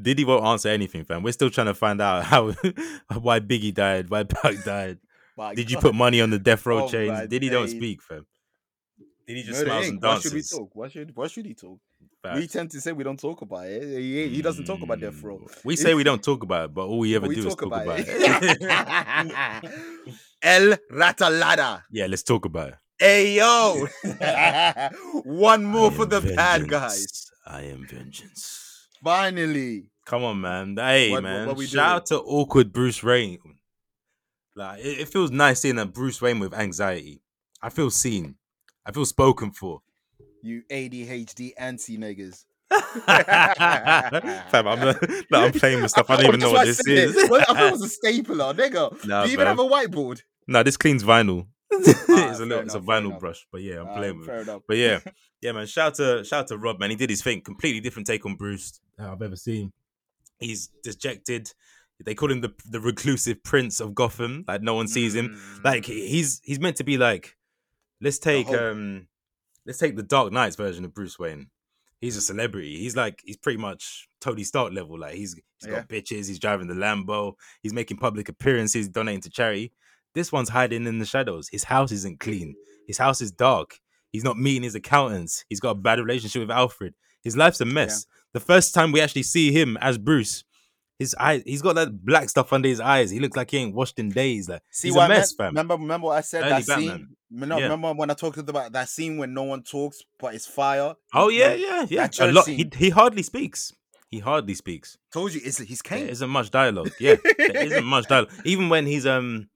Diddy won't answer anything, fam. We're still trying to find out how, why Biggie died, why Pac died. My Did God. You put money on the death row oh, chains? Diddy don't speak, fam. Diddy just Murder smiles Incorporated and dances. Why should we talk? Why should Why should he talk? Fact. We tend to say we don't talk about it. He, he doesn't talk about death row. We say we don't talk about it, but all we ever we do talk is talk about, about it. it. El Ratalada. Yeah, let's talk about it. Hey yo, one more for the vengeance. Bad guys. I am vengeance. Finally, come on, man! Hey, what, man! What, what shout doing? Out to awkward Bruce Wayne. Like it, it feels nice seeing a Bruce Wayne with anxiety. I feel seen. I feel spoken for. You A D H D anti niggas. Fam, I'm, uh, no, I'm playing with stuff. I don't I even know what this is. It. I thought it was a stapler, nigga. Nah, do you even man. Have a whiteboard? No, nah, this cleans vinyl. Ah, it's a little, enough, it's a vinyl brush, but yeah, I'm ah, playing with it. Enough. But yeah, yeah, man. Shout to shout to Rob, man. He did his thing. Completely different take on Bruce I've ever seen. He's dejected. They call him the the reclusive prince of Gotham. Like no one sees him. Mm. Like he's he's meant to be like. Let's take whole... um, let's take the Dark Knight's version of Bruce Wayne. He's a celebrity. He's like he's pretty much Tony Stark level. Like he's he's got yeah. bitches. He's driving the Lambo. He's making public appearances, donating to charity. This one's hiding in the shadows. His house isn't clean. His house is dark. He's not meeting his accountants. He's got a bad relationship with Alfred. His life's a mess. Yeah. the first time we actually see him as Bruce, his eyes, he's got that black stuff under his eyes. He looks like he ain't washed in days. Like, see, he's a mess, fam. Remember, remember what I said? Early that Batman. Scene. No, yeah. Remember when I talked about that scene when no one talks, but it's fire. Oh yeah, yeah, yeah. A lot. He, he hardly speaks. He hardly speaks. Told you, it's he's Kane. There isn't much dialogue. Yeah, there isn't much dialogue. Even when he's um.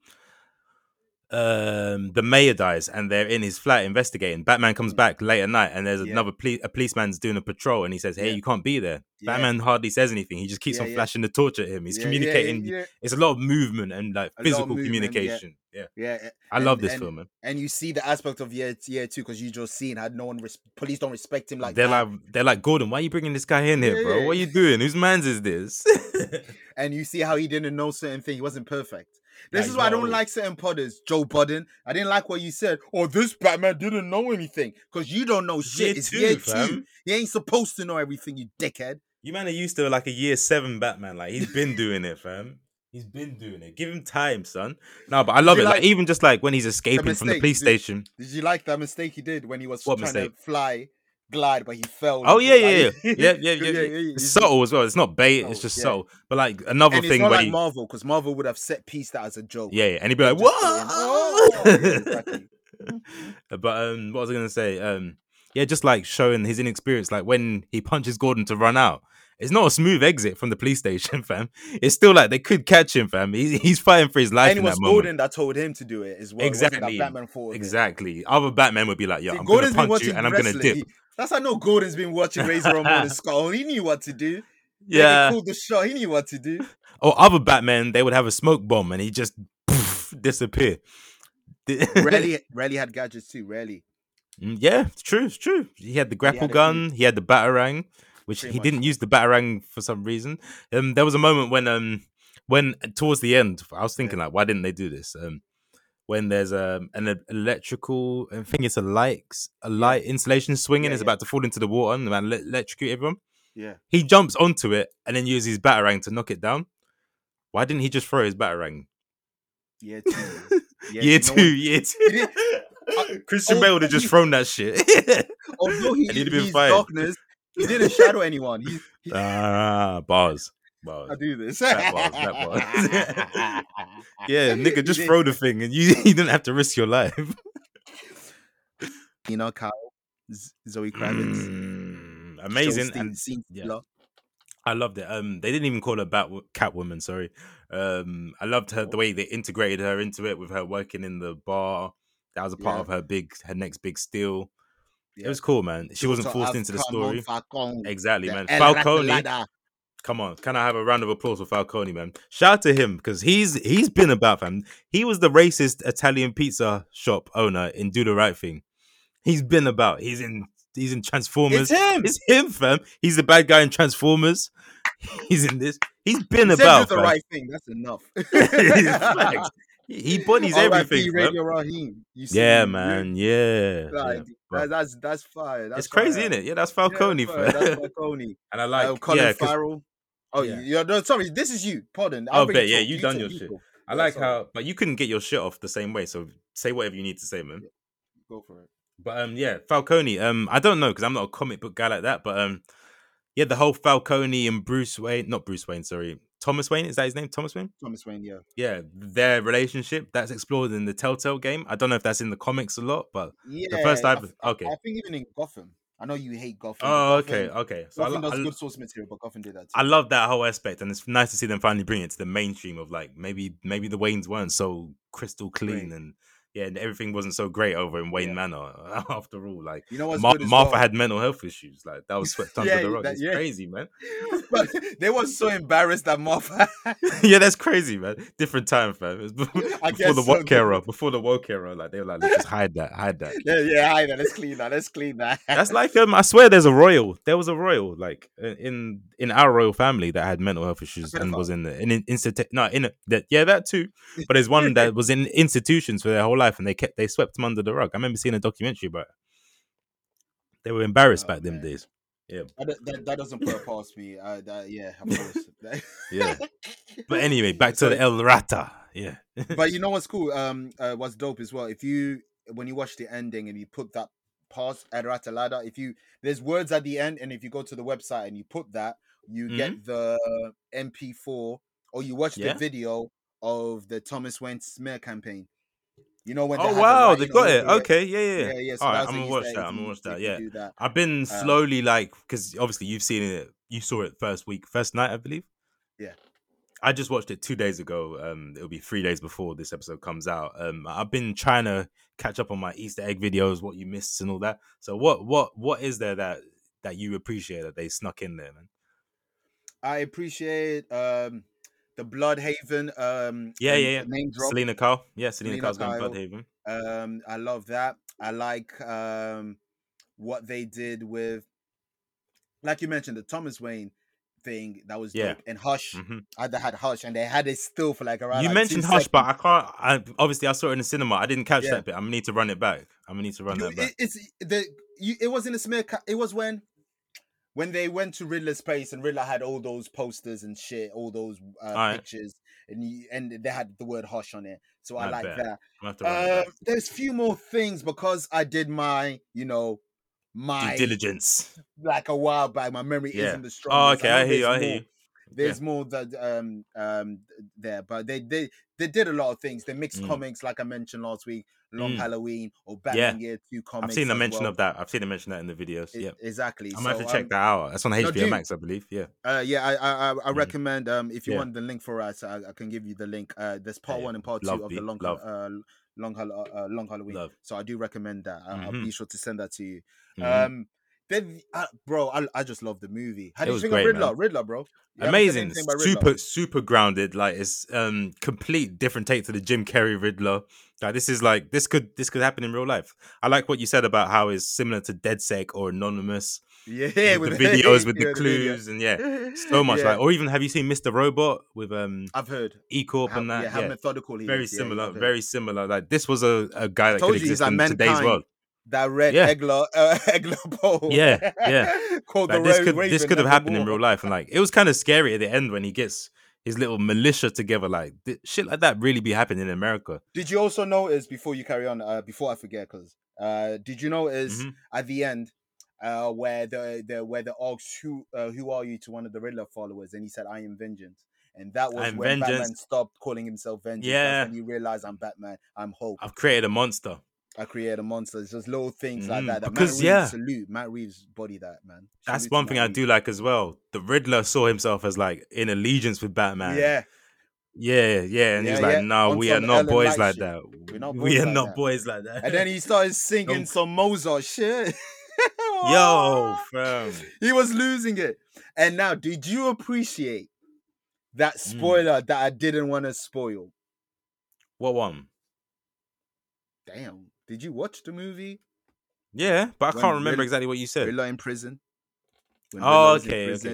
Um, the mayor dies and they're in his flat investigating. Batman comes back late at night and there's yeah. another police a policeman's doing a patrol and he says, hey, yeah. you can't be there. Yeah. Batman hardly says anything. He just keeps yeah, on yeah. flashing the torch at him. He's yeah, communicating. Yeah, yeah. It's a lot of movement and like a physical movement, communication. Yeah. yeah. yeah. I and, love this and, film, man. And you see the aspect of year, year two because you just seen how no one, res- police don't respect him like they're that. Like, they're like, Gordon, why are you bringing this guy in here, yeah, bro? Yeah. What are you doing? Whose man's is this? And you see how he didn't know certain things. He wasn't perfect. This like, is why no. I don't like certain podders. Joe Budden, I didn't like what you said. Oh, this Batman didn't know anything. Because you don't know shit. Year it's two, year fam. two. You ain't supposed to know everything, you dickhead. You man are used to like a year seven Batman. Like, he's been doing it, fam. He's been doing it. Give him time, son. No, but I love did it. Like, like even just like when he's escaping the from the police did, station. Did you like that mistake he did when he was what trying mistake? to fly, glide, but he fell? Oh, yeah, yeah, yeah. yeah, yeah, yeah, yeah. It's subtle as well. It's not bait. Subtle, it's just yeah. subtle. But like another and thing. It's not like he... Marvel, because Marvel would have set piece that as a joke. Yeah, yeah. And he'd be like, what? But um, what was I going to say? Um, yeah, just like showing his inexperience. Like when he punches Gordon to run out. It's not a smooth exit from the police station, fam. It's still like they could catch him, fam. He's, he's fighting for his life and in that moment. And it was Gordon that told him to do it as well. Exactly. Batman exactly. Other Batman would be like, yo, See, I'm going to punch you and I'm going to dip. He, that's how I know Gordon's been watching Razor Ramon and Scott Hall. He knew what to do. Yeah. He called the shot. He knew what to do. Or other Batman, they would have a smoke bomb and he'd just poof, disappear. Raleigh, Raleigh had gadgets too, Raleigh. Yeah, it's true, it's true. He had the grapple he had gun. He had the Batarang. Which Pretty he much. didn't use the Batarang for some reason. Um, there was a moment when, um, when towards the end, I was thinking, yeah. like, why didn't they do this? Um, when there's um, an electrical, I think it's a light, a light insulation swinging, yeah, it's yeah. about to fall into the water and the man le- electrocute everyone. Yeah. He jumps onto it and then uses his Batarang to knock it down. Why didn't he just throw his Batarang? Year two. Year, year two, no one... year two. Christian oh, Bale would have just thrown that shit. Although he, and he'd have been fine. Darkness. He didn't shadow anyone. He, he... Ah, bars. bars. I do this. That bars, that bars. Yeah, nigga, just throw the thing and you, you didn't have to risk your life. You know, Kyle, Zoe Kravitz. Mm, amazing. And, yeah. I loved it. Um, They didn't even call her Bat- Catwoman, sorry. Um, I loved her, the way they integrated her into it with her working in the bar. That was a part yeah. of her big, her next big steal. Yeah. It was cool, man. She, she wasn't forced into the story. Exactly, man. Falcone. Come on. Can I have a round of applause for Falcone, man? Shout out to him because he's he's been about, fam. He was the racist Italian pizza shop owner in Do the Right Thing. He's been about. He's in he's in Transformers. It's him. It's him, fam. He's the bad guy in Transformers. He's in this. He's been Except about. Do the fam. Right thing. That's enough. Like, he bodies R I P everything. Radio Raheem. You see yeah, him? man. Yeah. Like, yeah. That, that's that's fire. That's it's fire. Crazy, isn't it? Yeah, that's Falcone. Yeah, that's, that's Falcone. And I like uh, Colin yeah, Farrell. Oh yeah. yeah, no, sorry, this is you. Pardon. I'll oh, bet yeah, you, you done your people. shit. I like that's how, but you couldn't get your shit off the same way. So say whatever you need to say, man. Yeah. Go for it. But um, yeah, Falcone. Um, I don't know because I'm not a comic book guy like that. But um, yeah, the whole Falcone and Bruce Wayne, not Bruce Wayne, sorry, Thomas Wayne. Is that his name? Thomas Wayne. Thomas Wayne. Yeah. Yeah, their relationship that's explored in the Telltale game. I don't know if that's in the comics a lot, but yeah, the first time. I, okay. I think even in Gotham. I know you hate Gotham. Oh, Gotham, okay, okay. So Gotham I, does I, good source material, but Gotham did that too. I love that whole aspect, and it's nice to see them finally bring it to the mainstream of like maybe maybe the Waynes weren't so crystal clean, right. and yeah, and everything wasn't so great over in Wayne yeah. Manor after all. Like you know what's Ma- Martha well? had mental health issues. Like that was swept under yeah, the rug. That, it's yeah. crazy, man. But they were so embarrassed that Martha. Yeah, that's crazy, man. Different time, fam. It was before, before the so, woke era. Before the woke era, like they were like, let's just hide that, hide that. Yeah, yeah, hide that. Let's clean that. Let's clean that. That's like um, I swear, there's a royal. There was a royal, like in in our royal family that had mental health issues and was in the in, in institute. No, in a, that yeah, that too. But there's one that was in institutions for their whole life, and they kept they swept them under the rug. I remember seeing a documentary about it. They were embarrassed oh, back man. them days. Yeah, that, that, that doesn't put it past me. Uh, that, yeah, of course. Yeah. But anyway, back to so, the El Rata. Yeah. But you know what's cool? Um, uh, what's dope as well? If you when you watch the ending and you put that pass at Ratalada. If you there's words at the end, and if you go to the website and you put that, you mm-hmm. get the M P four, or you watch yeah. the video of the Thomas Wayne smear campaign. You know when? Oh wow, they got it. Okay, yeah, yeah, yeah. yeah so all right, I'm gonna watch that. I'm gonna watch that. Yeah, that. I've been slowly um, like, because obviously you've seen it. You saw it first week, first night, I believe. Yeah. I just watched it two days ago. Um, it'll be three days before this episode comes out. Um, I've been trying to catch up on my Easter egg videos, what you missed, and all that. So, what, what, what is there that that you appreciate that they snuck in there, man? I appreciate um the Bloodhaven. Um, yeah, yeah, yeah. Name drop. Selena Kyle. Yeah, Selena, Selena Kyle's Kyle. Going Bloodhaven. Um, I love that. I like um what they did with, like you mentioned, the Thomas Wayne thing that was yeah. dope. And Hush mm-hmm. I had Hush and they had it still for like around you like mentioned Hush seconds. But I can't I, obviously I saw it in the cinema, I didn't catch yeah. that bit. I'm gonna need to run it back. I'm gonna need to run you, that back. It's the you, it wasn't a smear ca- it was when when they went to Riddler's place and Riddler had all those posters and shit, all those uh, all right. pictures, and you, and they had the word Hush on it, so Not I like bad. that uh, there's few more things because I did my you know my due diligence like a while back. My memory yeah. isn't the strongest. Oh, okay, I, I hear you. I hear you. There's yeah. more that um um there, but they they they did a lot of things. They mixed mm. comics, like I mentioned last week, Long mm. Halloween or Batman yeah. Year Two comics. I've seen the mention well. of that. I've seen them mention that in the videos. It, yeah, exactly. I'm so, gonna have to check um, that out. That's on H B O no, do, Max, I believe. Yeah. Uh, yeah, I I I, I mm. recommend um if you yeah. want the link for us, I, I can give you the link. Uh, there's part yeah. one and part Love two of beat. the long uh, long uh, long Halloween. Love. So I do recommend that. I, mm-hmm. I'll be sure to send that to you. Mm-hmm. Um, then uh, bro, I, I just love the movie. How do you think great, of Riddler? Man. Riddler, bro. You Amazing, super Riddler? super grounded. Like it's um complete different take to the Jim Carrey Riddler. Like this is like this could this could happen in real life. I like what you said about how it's similar to DedSec or Anonymous. Yeah, with, with the videos, with the clues, the and yeah, so much. Yeah. Like, or even have you seen Mister Robot with um? I've heard E Corp and that. Yeah, how yeah. methodical he is. Very yeah, similar, very similar. Like this was a, a guy that could exist in mankind. Today's world. That red yeah. Egler, uh, Egler pole. Yeah, yeah. Called like the this, Ray could, this could have happened in real life, and like it was kind of scary at the end when he gets his little militia together. Like th- shit like that really be happening in America. Did you also notice before you carry on? Uh, before I forget, because uh, did you notice mm-hmm. at the end uh, where the, the where the orcs who uh, who are you to one of the Riddler followers, and he said, "I am vengeance." And that was I'm when vengeance. Batman stopped calling himself vengeance. Yeah, and he realized, "I'm Batman. I'm Hope. I've created a monster." I create a monster. It's just little things mm, like that. that because Matt Reeves, yeah, salute Matt Reeves body that man. Salute That's one thing Matt I do Reeves. Like as well. The Riddler saw himself as like in allegiance with Batman. Yeah, yeah, yeah. And yeah, he's like, yeah. "No, on we are not Ellen boys like shit. that. We're not boys we are like not that. boys like that." And then he started singing some Mozart shit. Yo, fam, he was losing it. And now, did you appreciate that spoiler mm. that I didn't want to spoil? What one? Damn. Did you watch the movie? Yeah, but I when can't remember Riddler, exactly what you said. Riddler in prison. When oh, Riddler okay. In prison,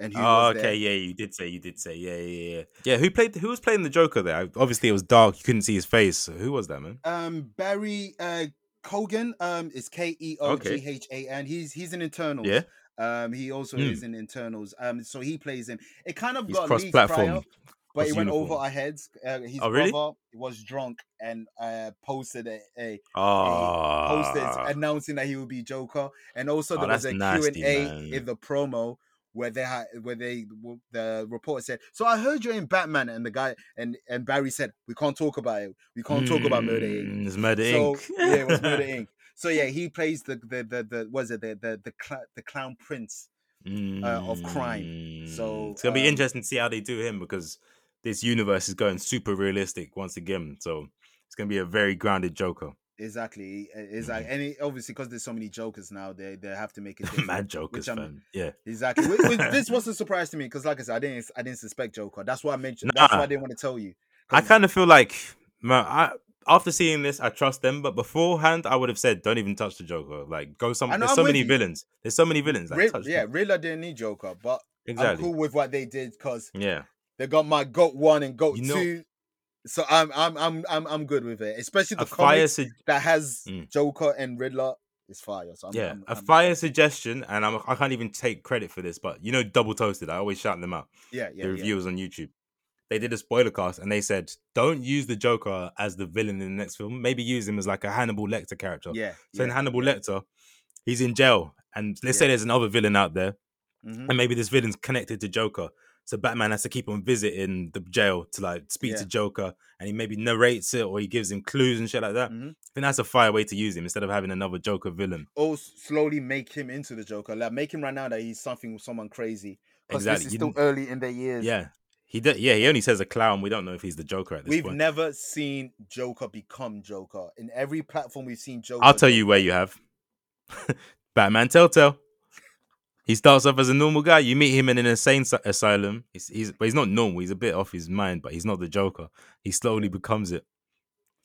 okay. And oh, okay. There. Yeah, you did say. You did say. Yeah, yeah, yeah. Yeah. Who played? Who was playing the Joker there? Obviously, it was dark. You couldn't see his face. So who was that man? Um, Barry uh, Keoghan. Um, it's K E O G H A N. He's he's in Internals. Yeah. Um, he also mm. is in Internals. Um, so he plays him. It kind of he's got cross-platform. But it went over our heads. Uh, his oh, really? brother was drunk and uh, posted a, a, oh. a posted announcing that he would be Joker. And also there oh, was a nasty, Q and A man. in the promo where they had, where they the reporter said, "So I heard you're in Batman," and the guy and, and Barry said, "We can't talk about it. We can't mm, talk about Murder Incorporated." It's Murder Incorporated. So, yeah, it was Murder Incorporated. So yeah, he plays the the the, the was it the the the, cl- the clown prince mm. uh, of crime. So it's gonna um, be interesting to see how they do him because this universe is going super realistic once again, so it's going to be a very grounded Joker. Exactly, it's like any obviously because there's so many Jokers now, they they have to make it mad Jokers, man. Yeah, exactly. Which, which, this was a surprise to me because, like I said, I didn't I didn't suspect Joker. That's why I mentioned. Nah. That's why I didn't want to tell you. I kind of feel like, man, I after seeing this, I trust them, but beforehand, I would have said, don't even touch the Joker. Like, go some. There's so many you. villains. There's so many villains. Like, Re- yeah, Riddler didn't need Joker, but exactly. I'm cool with what they did because yeah. they got my goat one and goat you know, two, so I'm I'm I'm I'm I'm good with it. Especially the comic su- that has mm. Joker and Riddler is fire. So I'm, yeah, I'm, I'm, a fire I'm, suggestion, and I'm I can't even take credit for this, but you know, Double Toasted. I always shout them out. Yeah, yeah. The reviewers yeah. on YouTube, they did a spoiler cast and they said, don't use the Joker as the villain in the next film. Maybe use him as like a Hannibal Lecter character. Yeah. So yeah, in Hannibal Lecter, he's in jail. And let's yeah. say there's another villain out there. Mm-hmm. And maybe this villain's connected to Joker. So Batman has to keep on visiting the jail to like speak yeah. to Joker, and he maybe narrates it or he gives him clues and shit like that. Mm-hmm. I think that's a fire way to use him instead of having another Joker villain. Or slowly make him into the Joker. Like make him right now that he's something with someone crazy. Because exactly. this is still you, early in their years. Yeah. He de- yeah, he only says a clown. We don't know if he's the Joker at this we've point. We've never seen Joker become Joker. In every platform we've seen Joker. I'll tell you where you have. Batman Telltale. He starts off as a normal guy. You meet him in an insane asylum. He's, he's, but he's not normal. He's a bit off his mind, but he's not the Joker. He slowly becomes it.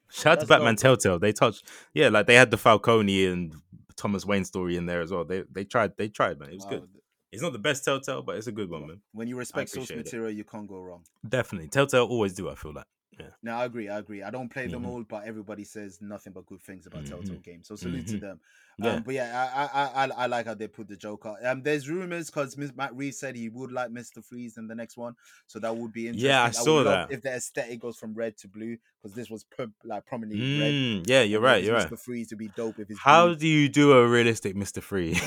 Shout out to Batman dope. Telltale. They touched, yeah, like they had the Falcone and Thomas Wayne story in there as well. They they tried, they tried, man. It was wow. good. It's not the best Telltale, but it's a good one, man. When you respect source material, that. you can't go wrong. Definitely. Telltale always do, I feel like. Yeah. No, I agree, I agree. I don't play them mm-hmm. all, but everybody says nothing but good things about mm-hmm. Telltale games. So salute mm-hmm. to them. Yeah. Um, but yeah, I, I I I like how they put the Joker. Um, there's rumors because Matt Reeves said he would like Mister Freeze in the next one, so that would be interesting. Yeah, I, I saw that. If the aesthetic goes from red to blue, because this was per, like prominently mm, red. Yeah, you're right. You're Mister right. Mister Freeze would be dope if it's. How blue. do you do a realistic Mister Freeze?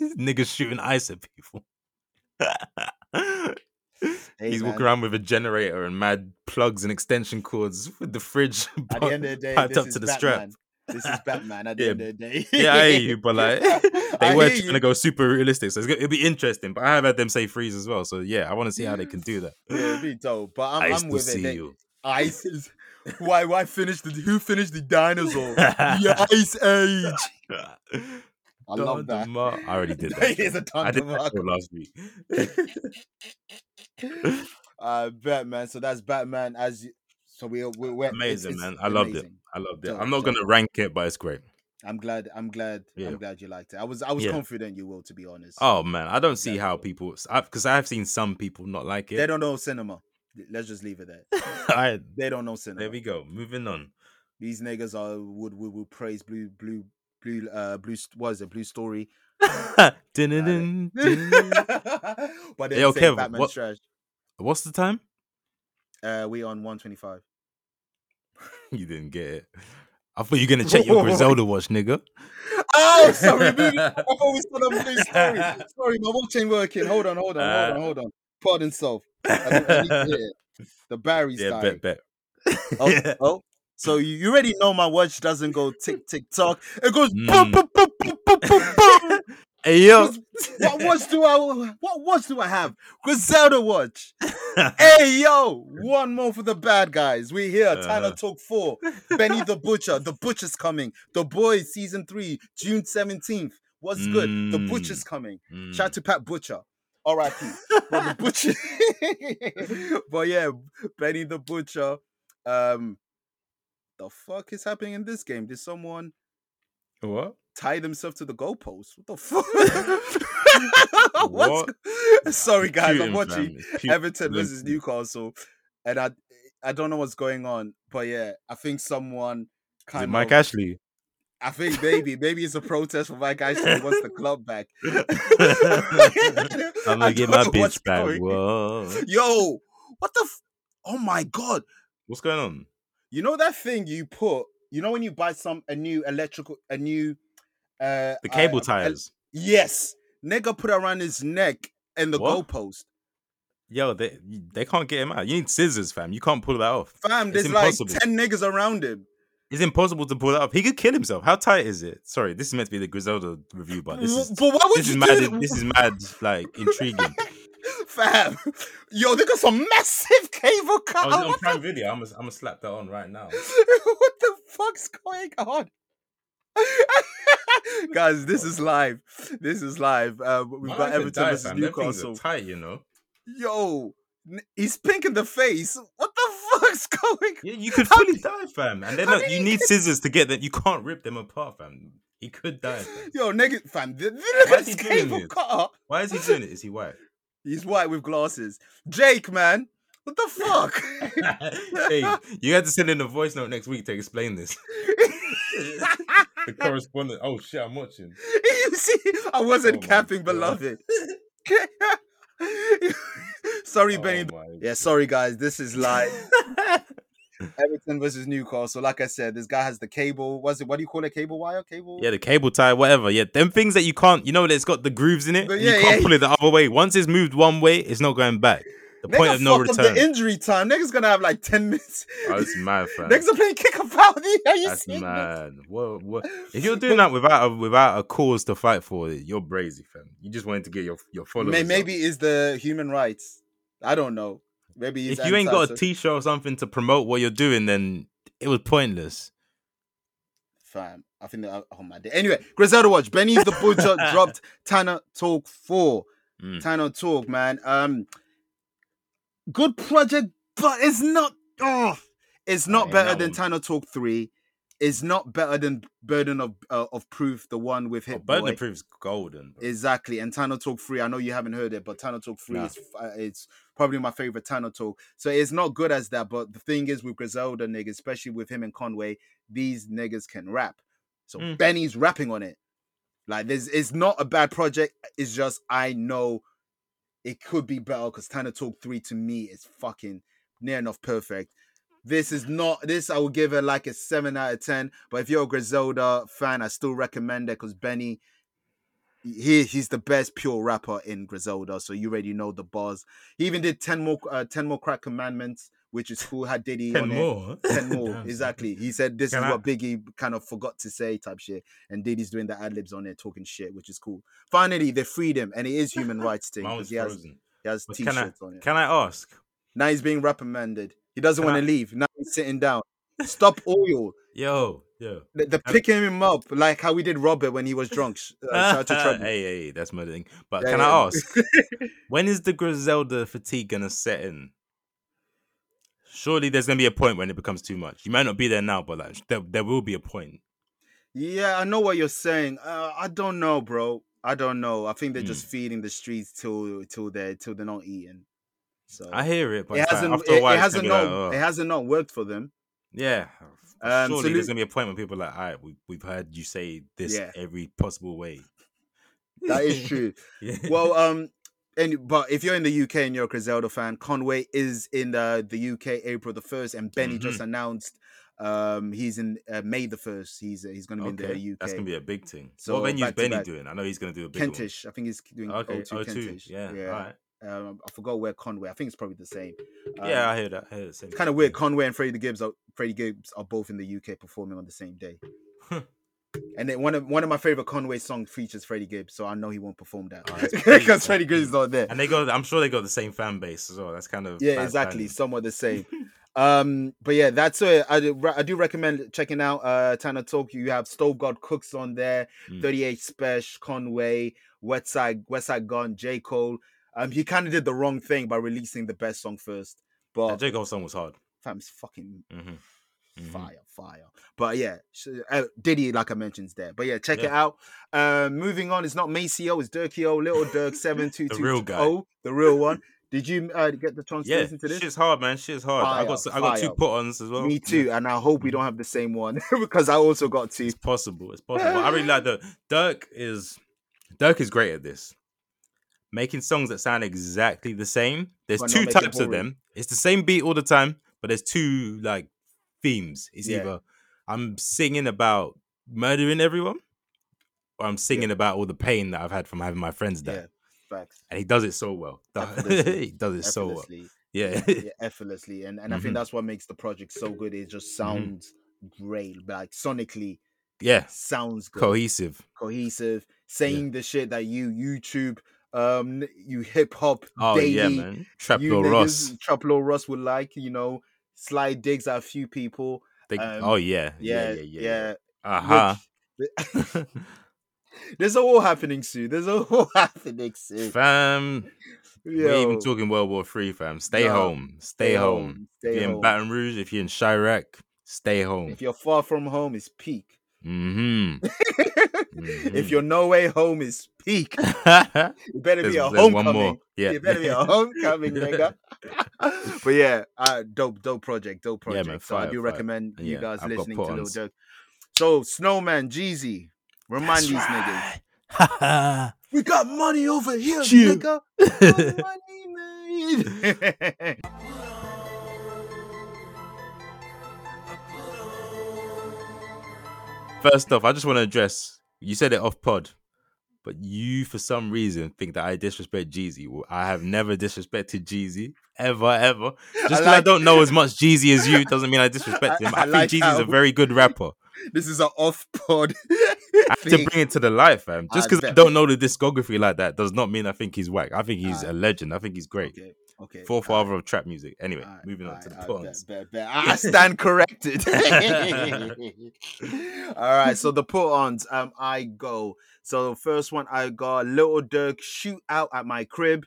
Niggas shooting ice at people. Hey, he's man. walking around with a generator and mad plugs and extension cords with the fridge at the end of the day, piped up to the Batman. strap. This is Batman at the yeah. end of the day. Yeah, I hear you, but like they I were trying you. to go super realistic, so it's gonna, it'll be interesting. But I have had them say freeze as well, so yeah, I want to see how they can do that. Yeah, it'll be dope. But I'm, I'm with it. They, ice is why? Why finish the? Who finished the dinosaur? The Ice Age. I Don love that. Mar- I already did that. It is a ton of Mark last week. uh Batman. So that's Batman. As you, so we we we're, amazing it's, it's man. I amazing. loved it. I loved it. Don't, I'm not don't. gonna rank it, but it's great. I'm glad. I'm glad. Yeah. I'm glad you liked it. I was. I was yeah. confident you will, to be honest. Oh man, I don't see yeah. how people. Because I've seen some people not like it. They don't know cinema. Let's just leave it there. I, they don't know cinema. There we go. Moving on. These niggas are would would, would praise blue blue. Blue, uh, blue. What is it? Blue Story. But they yo, say Kev, Batman's what, trash. What's the time? Uh, we on one twenty-five. You didn't get it. I thought you were gonna check your Griselda watch, nigga. Oh, sorry. I always thought I'm Blue Story. Sorry, my watch ain't working. Hold on, hold on, uh, hold on, hold on. Pardon self. I need, I need to hear it. The Barry's yeah, bet, bet. Oh, yeah. oh. So you already know my watch doesn't go tick tick tock. It goes mm. boom boom boom boom boom boom. Hey yo, what watch do I? What watch do I have? Griselda watch. Hey yo, one more for the bad guys. We here. Uh. Tyler Talk Four. Benny the Butcher. The Butcher's coming. The Boys season three, June seventeenth. What's mm. good? The Butcher's coming. Mm. Shout out to Pat Butcher. R I P. But the Butcher. But yeah, Benny the Butcher. Um. The fuck is happening in this game? Did someone what tie themselves to the goalpost? What the fuck? What? What? Sorry guys, Putin, I'm watching Putin. Everton versus Newcastle, and I I don't know what's going on, but yeah, I think someone kind of Mike Ashley. I think maybe maybe it's a protest for Mike Ashley. He wants the club back. I'm gonna get my bitch back. Whoa. Yo, what the? F- oh my god, what's going on? You know that thing you put, you know when you buy some a new electrical, a new... Uh, the cable uh, tires. El- yes. Nigga put it around his neck and the what? goalpost. Yo, they they can't get him out. You need scissors, fam. You can't pull that off. Fam, there's impossible. Like ten niggas around him. It's impossible to pull that off. He could kill himself. How tight is it? Sorry, this is meant to be the Griselda review, but this is, but why would this you is do mad. That? This is mad, like, intriguing. Fam, yo, they got some massive cable cut. I was on Prime Video. I'm gonna slap that on right now. What the fuck's going on? Guys, this is live. This is live. Uh, we've got Everton versus Newcastle. Tight, you know. Yo, he's pink in the face. What the fuck's going on? Yeah, you could fully did... die, fam. And then you need get... scissors to get that. You can't rip them apart, fam. He could die. Fam. Yo, nigga, fam. The, the, Why is he doing cable cut. Why is he doing it? Is he white? He's white with glasses. Jake, man. What the fuck? Hey, you had to send in a voice note next week to explain this. The correspondent. Oh, shit, I'm watching. You see, I wasn't oh capping, beloved. Sorry, oh, Benny. Yeah, sorry, guys. This is like Everton versus Newcastle. Like I said, this guy has the cable. What's it? What do you call it? Cable wire? Cable? Yeah, the cable tie, whatever. Yeah, them things that you can't, you know, that's got the grooves in it. Yeah, you can't yeah, pull yeah. it the other way. Once it's moved one way, it's not going back. The nigga point of no return. Up the injury time. Niggas gonna have like ten minutes. Oh, it's mad, fam. Niggas are playing kick and foul. That's mad. What, what? If you're doing that without a, without a cause to fight for, you're brazy, fam. You just wanted to get your your followers. Maybe, maybe it's the human rights. I don't know. Maybe it's if you ain't got a t-shirt or something to promote what you're doing, then it was pointless. Fam, I think that oh my day. Anyway, Griselda Watch. Benny's the Butcher dropped Tanner Talk four. Mm. Tanner Talk, man. Um. Good project, but it's not. Oh, it's not better than Tano Talk three. It's not better than Burden of uh, of Proof, the one with Hit oh, Burden Boy. of Proof's golden. Bro. Exactly, and Tano Talk three. I know you haven't heard it, but Tano Talk three nah. is uh, it's probably my favorite Tano Talk. So it's not good as that. But the thing is, with Griselda niggas, especially with him and Conway, these niggas can rap. So mm. Benny's rapping on it. Like there's, it's not a bad project. It's just I know. It could be better because Tanner Talk three to me is fucking near enough perfect. This is not this. I will give it like a seven out of ten. But if you're a Griselda fan, I still recommend it because Benny, he he's the best pure rapper in Griselda. So you already know the bars. He even did ten more uh, ten more crack commandments, which is cool. Had Diddy ten on more. it. Ten more, exactly. He said this Can is I... what Biggie kind of forgot to say type shit, and Diddy's doing the ad libs on there talking shit, which is cool. Finally, they freed him, and it is human rights thing because he has, he has t-shirts I, on it. Can I ask? Now he's being reprimanded. He doesn't want to I... leave. Now he's sitting down. Stop oil. Yo, yo. They're the picking him up like how we did Robert when he was drunk. Uh, hey, hey, that's my thing. But yeah, can yeah. I ask? When is the Griselda fatigue gonna set in? Surely there's going to be a point when it becomes too much. You might not be there now, but like there, there will be a point. Yeah, I know what you're saying. Uh, I don't know, bro. I don't know. I think they're mm. just feeding the streets till till they're till they're not eating. So I hear it, but it hasn't. Like, after a while, it, it hasn't not. Like, oh. It hasn't not worked for them. Yeah. Um, Surely so there's going to be a point when people are like, all right, we, we've heard you say this yeah. every possible way. That is true. yeah. Well, um. And, but if you're in the U K and you're a Griselda fan, Conway is in the, the U K April the first, and Benny mm-hmm. just announced um, he's in uh, May the first. He's uh, he's going to be okay. in the U K. That's going to be a big thing. So what venue's Benny back. doing? I know he's going to do a big Kentish. One. I think he's doing okay. O two, O two Kentish. Yeah, yeah. All right. Um, I forgot where Conway. I think it's probably the same. Um, yeah, I hear that. I hear the same. It's kind of weird. Conway and Freddie Gibbs are Freddie Gibbs are both in the U K performing on the same day. And then one of one of my favorite Conway songs features Freddie Gibbs, so I know he won't perform that because right? Freddie Gibbs is not there. And they got, I'm sure they got the same fan base as well. That's kind of yeah, exactly, fan. somewhat the same. um, but yeah, that's it. I do, I do recommend checking out uh, Tanner Talk. You have Stove God Cooks on there, mm. thirty-eight Special, Conway, Westside Westside Gun, J Cole. Um, he kind of did the wrong thing by releasing the best song first, but that J Cole song was hard. Fam, it's fucking. Mm-hmm. Fire, fire. But yeah, Diddy, like I mentioned, is there. But yeah, check yeah. it out. Uh, moving on, it's not Maceo, it's Durkio, Little Dirk seven two two. The real guy. Oh, the real one. Did you uh, get the chance yeah, to listen to this? Shit's hard, man. Shit's hard. Fire, I got I got fire. two put-ons as well. Me too, yeah. and I hope we don't have the same one because I also got two. It's possible. It's possible. I really like the Dirk is Dirk is great at this. Making songs that sound exactly the same. There's but two types of them. It's the same beat all the time, but there's two like themes. It's yeah. either I'm singing about murdering everyone or I'm singing yeah. about all the pain that I've had from having my friends die. Yeah, facts. And he does it so well. He does it so well. Yeah. yeah effortlessly. And and mm-hmm. I think that's what makes the project so good. It just sounds mm-hmm. great. Like sonically, yeah. sounds good. Cohesive. Cohesive. Saying yeah. the shit that you YouTube um you hip hop oh, daily. Yeah, man. Trap Lil Ross. Trap Lil Ross would like, you know. Slide digs at a few people. They, um, oh yeah, yeah, yeah, yeah. yeah. yeah. Uh huh. There's a war happening soon. There's a war happening soon, fam. Yo. We're even talking World War Three, fam. Stay no. home. Stay, stay home. home. Stay if you're home. in Baton Rouge, if you're in Chirac, stay home. If you're far from home, it's peak. Mm-hmm. mm-hmm. If you're no way home, it's peak. It better be a homecoming. Yeah, it better be a homecoming, nigga. But yeah, uh, dope, dope project, dope project. Yeah, man, fire, so I do fire. recommend you yeah, guys I've listening to Lil Durk. So Snowman, Jeezy, remind That's these right. niggas. We got money over here, Chew. nigga. We got money, man. it. First off, I just want to address, you said it off pod, but you, for some reason, think that I disrespect Jeezy. Well, I have never disrespected Jeezy, ever, ever. Just because I, like, I don't know as much Jeezy as you doesn't mean I disrespect him. I, I, I think like Jeezy's how... a very good rapper. This is an off-pod I have to bring it to the life, fam. Just because I, I don't know the discography like that does not mean I think he's whack. I think he's uh, a legend. I think he's great. Okay, okay. Forefather uh, of trap music. Anyway, uh, moving on uh, to the put-ons. Uh, I stand corrected. All right, so the put-ons, um, I go. So the first one, I got Little Dirk shoot out at my crib.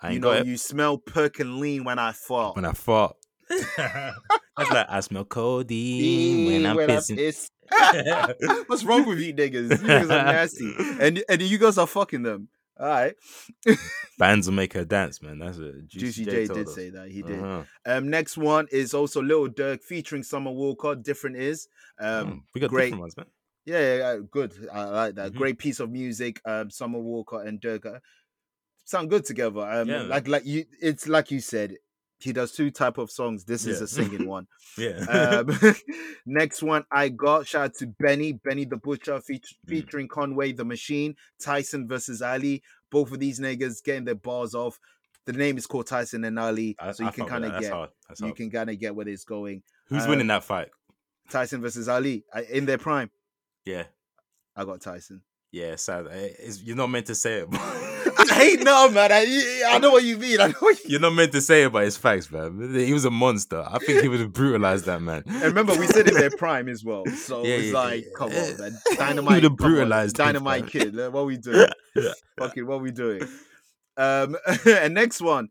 I ain't you know, got it. You smell perk and lean when I fart. When I fart. That's like, I smell codeine when I'm when pissing. Piss. What's wrong with you niggas? You niggas are nasty. And, and you guys are fucking them. All right. Bands will make her dance, man. That's it. Juicy, Juicy J, J did us. Say that. He did. Uh-huh. Um, next one is also Lil Durk featuring Summer Walker. Different is. Um, mm, we got great. Different ones, man. Yeah, yeah, good. I like that. Mm-hmm. Great piece of music. Um, Summer Walker and Durk sound good together. Um, yeah, like, like you, it's like you said. He does two type of songs. This yeah. is a singing one. yeah. Um, next one I got. Shout out to Benny, Benny the Butcher, fe- featuring mm. Conway the Machine, Tyson versus Ali. Both of these niggas getting their bars off. The name is called Tyson and Ali, I, so you I can kind of that. get That's That's you hard. can kind of get where it's going. Who's um, winning that fight? Tyson versus Ali in their prime. Yeah, I got Tyson. Yeah, sad. It's, you're not meant to say it. I hate no man. I, I know what you mean. I know what you... You're not meant to say it, but it's facts, man. He was a monster. I think he would have brutalized that man. And remember, we said in their prime as well. So yeah, it's yeah, like, yeah. come on, man. Dynamite, he would have brutalized on, Dynamite Kid. What are we doing? Fucking, what are we doing? Um, and next one,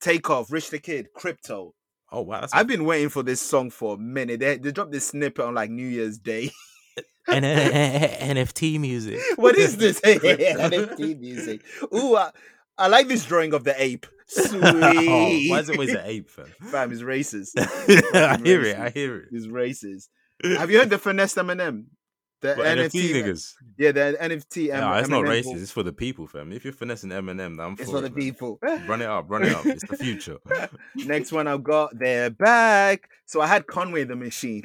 Takeoff, Rich the Kid, Crypto. Oh wow! That's I've been waiting for this song for a minute. They they dropped this snippet on like New Year's Day. And N F T music. What is this? N F T music. Ooh, I, I like this drawing of the ape. Sweet. Oh, why is it always an ape, fam? Fam, he's racist. I hear racist. it. I hear it. He's racist. Have you heard the finesse M and M? The what, N F T niggas. Yeah, the N F T. M- no, it's M and M not racist. Ball. It's for the people, fam. If you're finessing M and M, I'm for it's it, for the man. people. Run it up. Run it up. It's the future. Next one I've got. They're back. So I had Conway the Machine.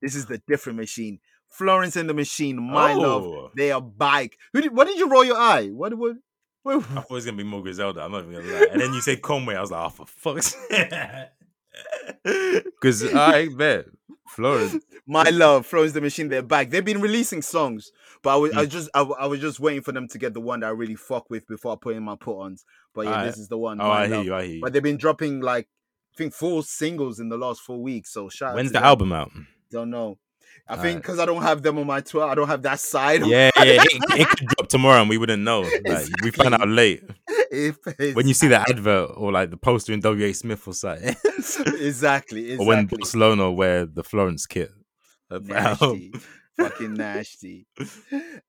This is the different machine. Florence and the Machine, my oh. love, they are bike. Who did, what did you roll your eye? What would? I thought it was gonna be more Griselda. I'm not even gonna lie. And then you said Conway. I was like, oh for fuck's sake. Because I ain't bet Florence, my love, Florence the Machine. They're back. They've been releasing songs, but I was, mm. I was just, I, I was just waiting for them to get the one that I really fuck with before I put in my put-ons. But yeah, I, this is the one. Oh, I hear love. you. I hear you. But they've been dropping like I think four singles in the last four weeks. So shout out. When's to the them. album out? Don't know. I All think because right. I don't have them on my Twitter, I don't have that side. Yeah, yeah, it, it could drop tomorrow and we wouldn't know. Like, exactly. We found out late. If, exactly. When you see the advert or like the poster in W A. Smith or something. exactly, exactly. Or when Barcelona wear the Florence kit. Nasty. Fucking nasty.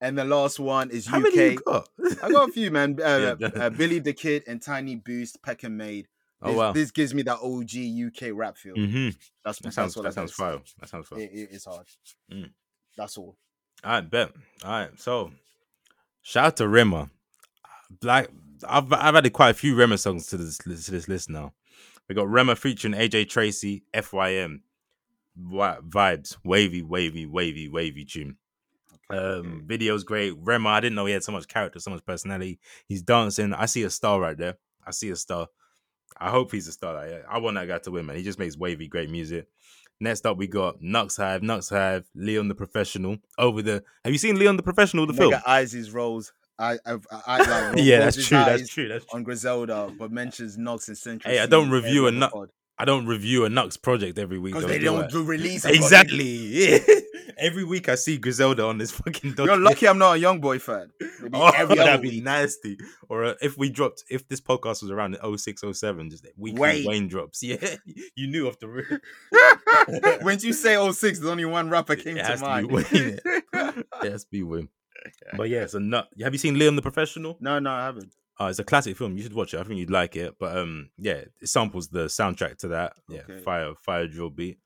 And the last one is How U K. Many you got? I got a few, man. Uh, yeah. uh, Billy the Kid and Tiny Boost, Peck and Maid. This, oh, wow. This gives me that O G U K rap feel. Mm-hmm. That's, that sounds, that's that sounds foul. That sounds foul. It, it, it's hard. Mm. That's all. All right, bet. All right, so shout out to Rema. Like, I've I've added quite a few Rema songs to this to this list now. We got Rema featuring A J Tracy, F Y M, vibes, wavy, wavy, wavy, wavy tune. Okay, um, okay. Video's great. Rema, I didn't know he had so much character, so much personality. He's dancing. I see a star right there. I see a star. I hope he's a star. Like, I want that guy to win, man. He just makes wavy, great music. Next up, we got Nux Hive, Nux Hive, Leon the Professional. Over the, have you seen Leon the Professional? The Nigga film. Eyes his rolls. I, I, I like. yeah, that's true. That's true. That's true. On Griselda, but mentions Nux and Central. Hey, I don't review a Nux. I don't review a Nux project every week because they don't like. do release. Exactly. Yeah. Every week I see Griselda on this fucking document. You're lucky I'm not a young boy fan. Oh, that'd be week. nasty. Or uh, if we dropped, if this podcast was around in oh six, oh seven, just weekly Wait. Wayne drops. Yeah, you knew off the rip. When you say oh six, there's only one rapper came it to mind. It has to be Wayne. It has to be Wayne. But yeah, it's a nut. Have you seen Liam the Professional? No, no, I haven't. Uh, it's a classic film. You should watch it. I think you'd like it. But um, yeah, it samples the soundtrack to that. Yeah, okay. Fire, fire drill beat.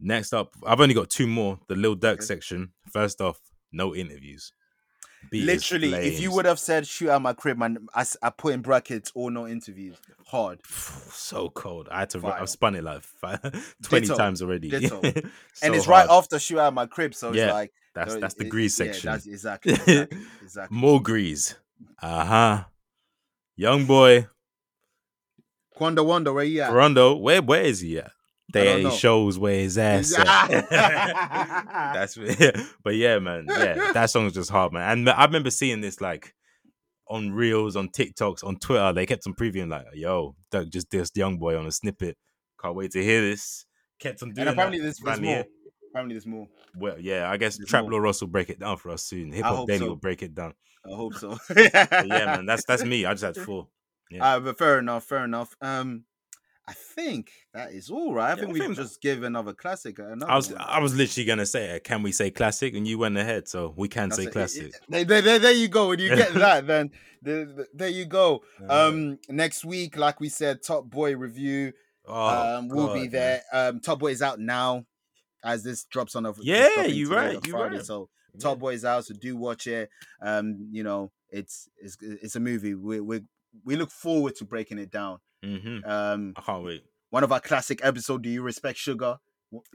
Next up, I've only got two more. The Lil Durk okay. section. First off, no interviews. Beat Literally, if you would have said shoot out my crib, man, I, I put in brackets or no interviews. Hard. So cold. I had to. I've spun it like five, twenty Ditto. times already. so and it's hard. Right after shoot out my crib, so yeah, it's like that's so that's it, the grease it, section. Yeah, that's exactly, exactly, exactly. More grease. Uh huh. Young boy. Quando Wanda, where you at? Rondo, where where is he at? There he shows where his ass at. That's but yeah, man, yeah, that song's just hard, man. And I remember seeing this like on reels, on TikToks, on Twitter. They kept on previewing like, "Yo, Dirk just dissed Young Boy on a snippet. Can't wait to hear this." Kept on doing. And apparently that. This was more. Here. Apparently there's more. Well, yeah, I guess there's Trap Lord Russ will break it down for us soon. Hip Hop Daily so. will break it down. I hope so. Yeah, man, that's that's me. I just had four. Yeah, uh, but fair enough, fair enough. Um. I think that is all right. I yeah, think I we think just that... give another classic. Another I was one. I was literally gonna say, can we say classic? And you went ahead, so we can That's say it, classic. It, it, there, there you go. When you get that, then there, there you go. Um, next week, like we said, Top Boy review. Oh, um, we'll God, be there. Um, Top Boy is out now, as this drops on a yeah. You're right. You're right. So yeah. Top Boy is out. So do watch it. Um, you know, it's it's it's a movie. We we we look forward to breaking it down. Mm-hmm. Um, I can't wait. One of our classic episodes. Do you respect sugar?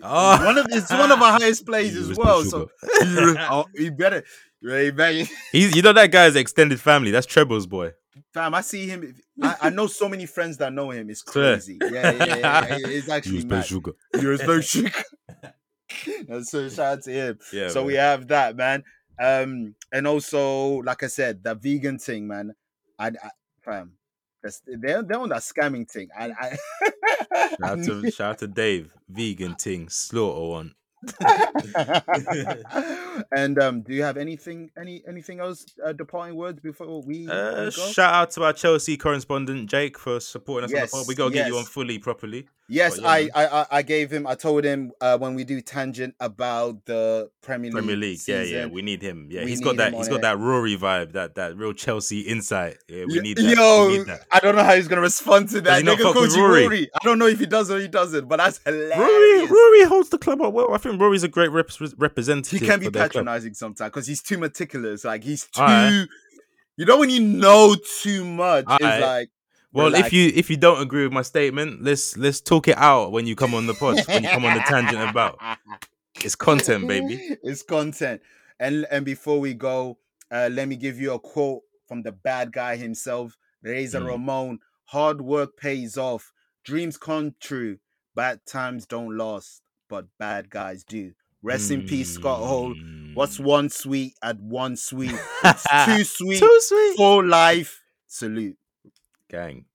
Oh. One of it's one of our highest plays as well. Sugar. So you, oh, you better, you better. He's, you know that guy's extended family. That's Treble's boy. Fam, I see him. I, I know so many friends that know him. It's crazy. Yeah, yeah, yeah, yeah, yeah. It's actually you respect mad. sugar. You respect sugar. So shout out to him. Yeah, so man. we have that, man. Um, and also, like I said, that vegan thing, man. I, I fam. They're, they're on that scamming thing. I, I... shout, out to, shout out to Dave, vegan thing, slaughter one. And um, do you have anything, any anything else? Uh, departing words before we, uh, we go? Shout out to our Chelsea correspondent Jake for supporting us. Yes, on the pod. We gotta yes. get you on fully properly. Yes, but, yeah. I, I I gave him. I told him uh, when we do tangent about the Premier League. Premier League, season, yeah, yeah, we need him. Yeah, he's got that. He's got it. that Rory vibe, that that real Chelsea insight. Yeah, we need that. Yo, we need that. I don't know how he's gonna respond to that. Nigga fuck with Rory. Rory. I don't know if he does or he doesn't, but that's hilarious. Rory, Rory holds the club up well. I think Rory's a great rep- representative. He can be patronizing sometimes because he's too meticulous. Like he's too, right. you know, when you know too much, right. it's like. Well, relax. if you if you don't agree with my statement, let's let's talk it out when you come on the pod. When you come on the tangent about it's content, baby. It's content. And and before we go, uh, let me give you a quote from the bad guy himself, Razor mm. Ramon. Hard work pays off. Dreams come true. Bad times don't last. But bad guys do. Rest mm. in peace, Scott Hall. What's one sweet at one sweet? It's too sweet. Too sweet. For life. Salute. Gang.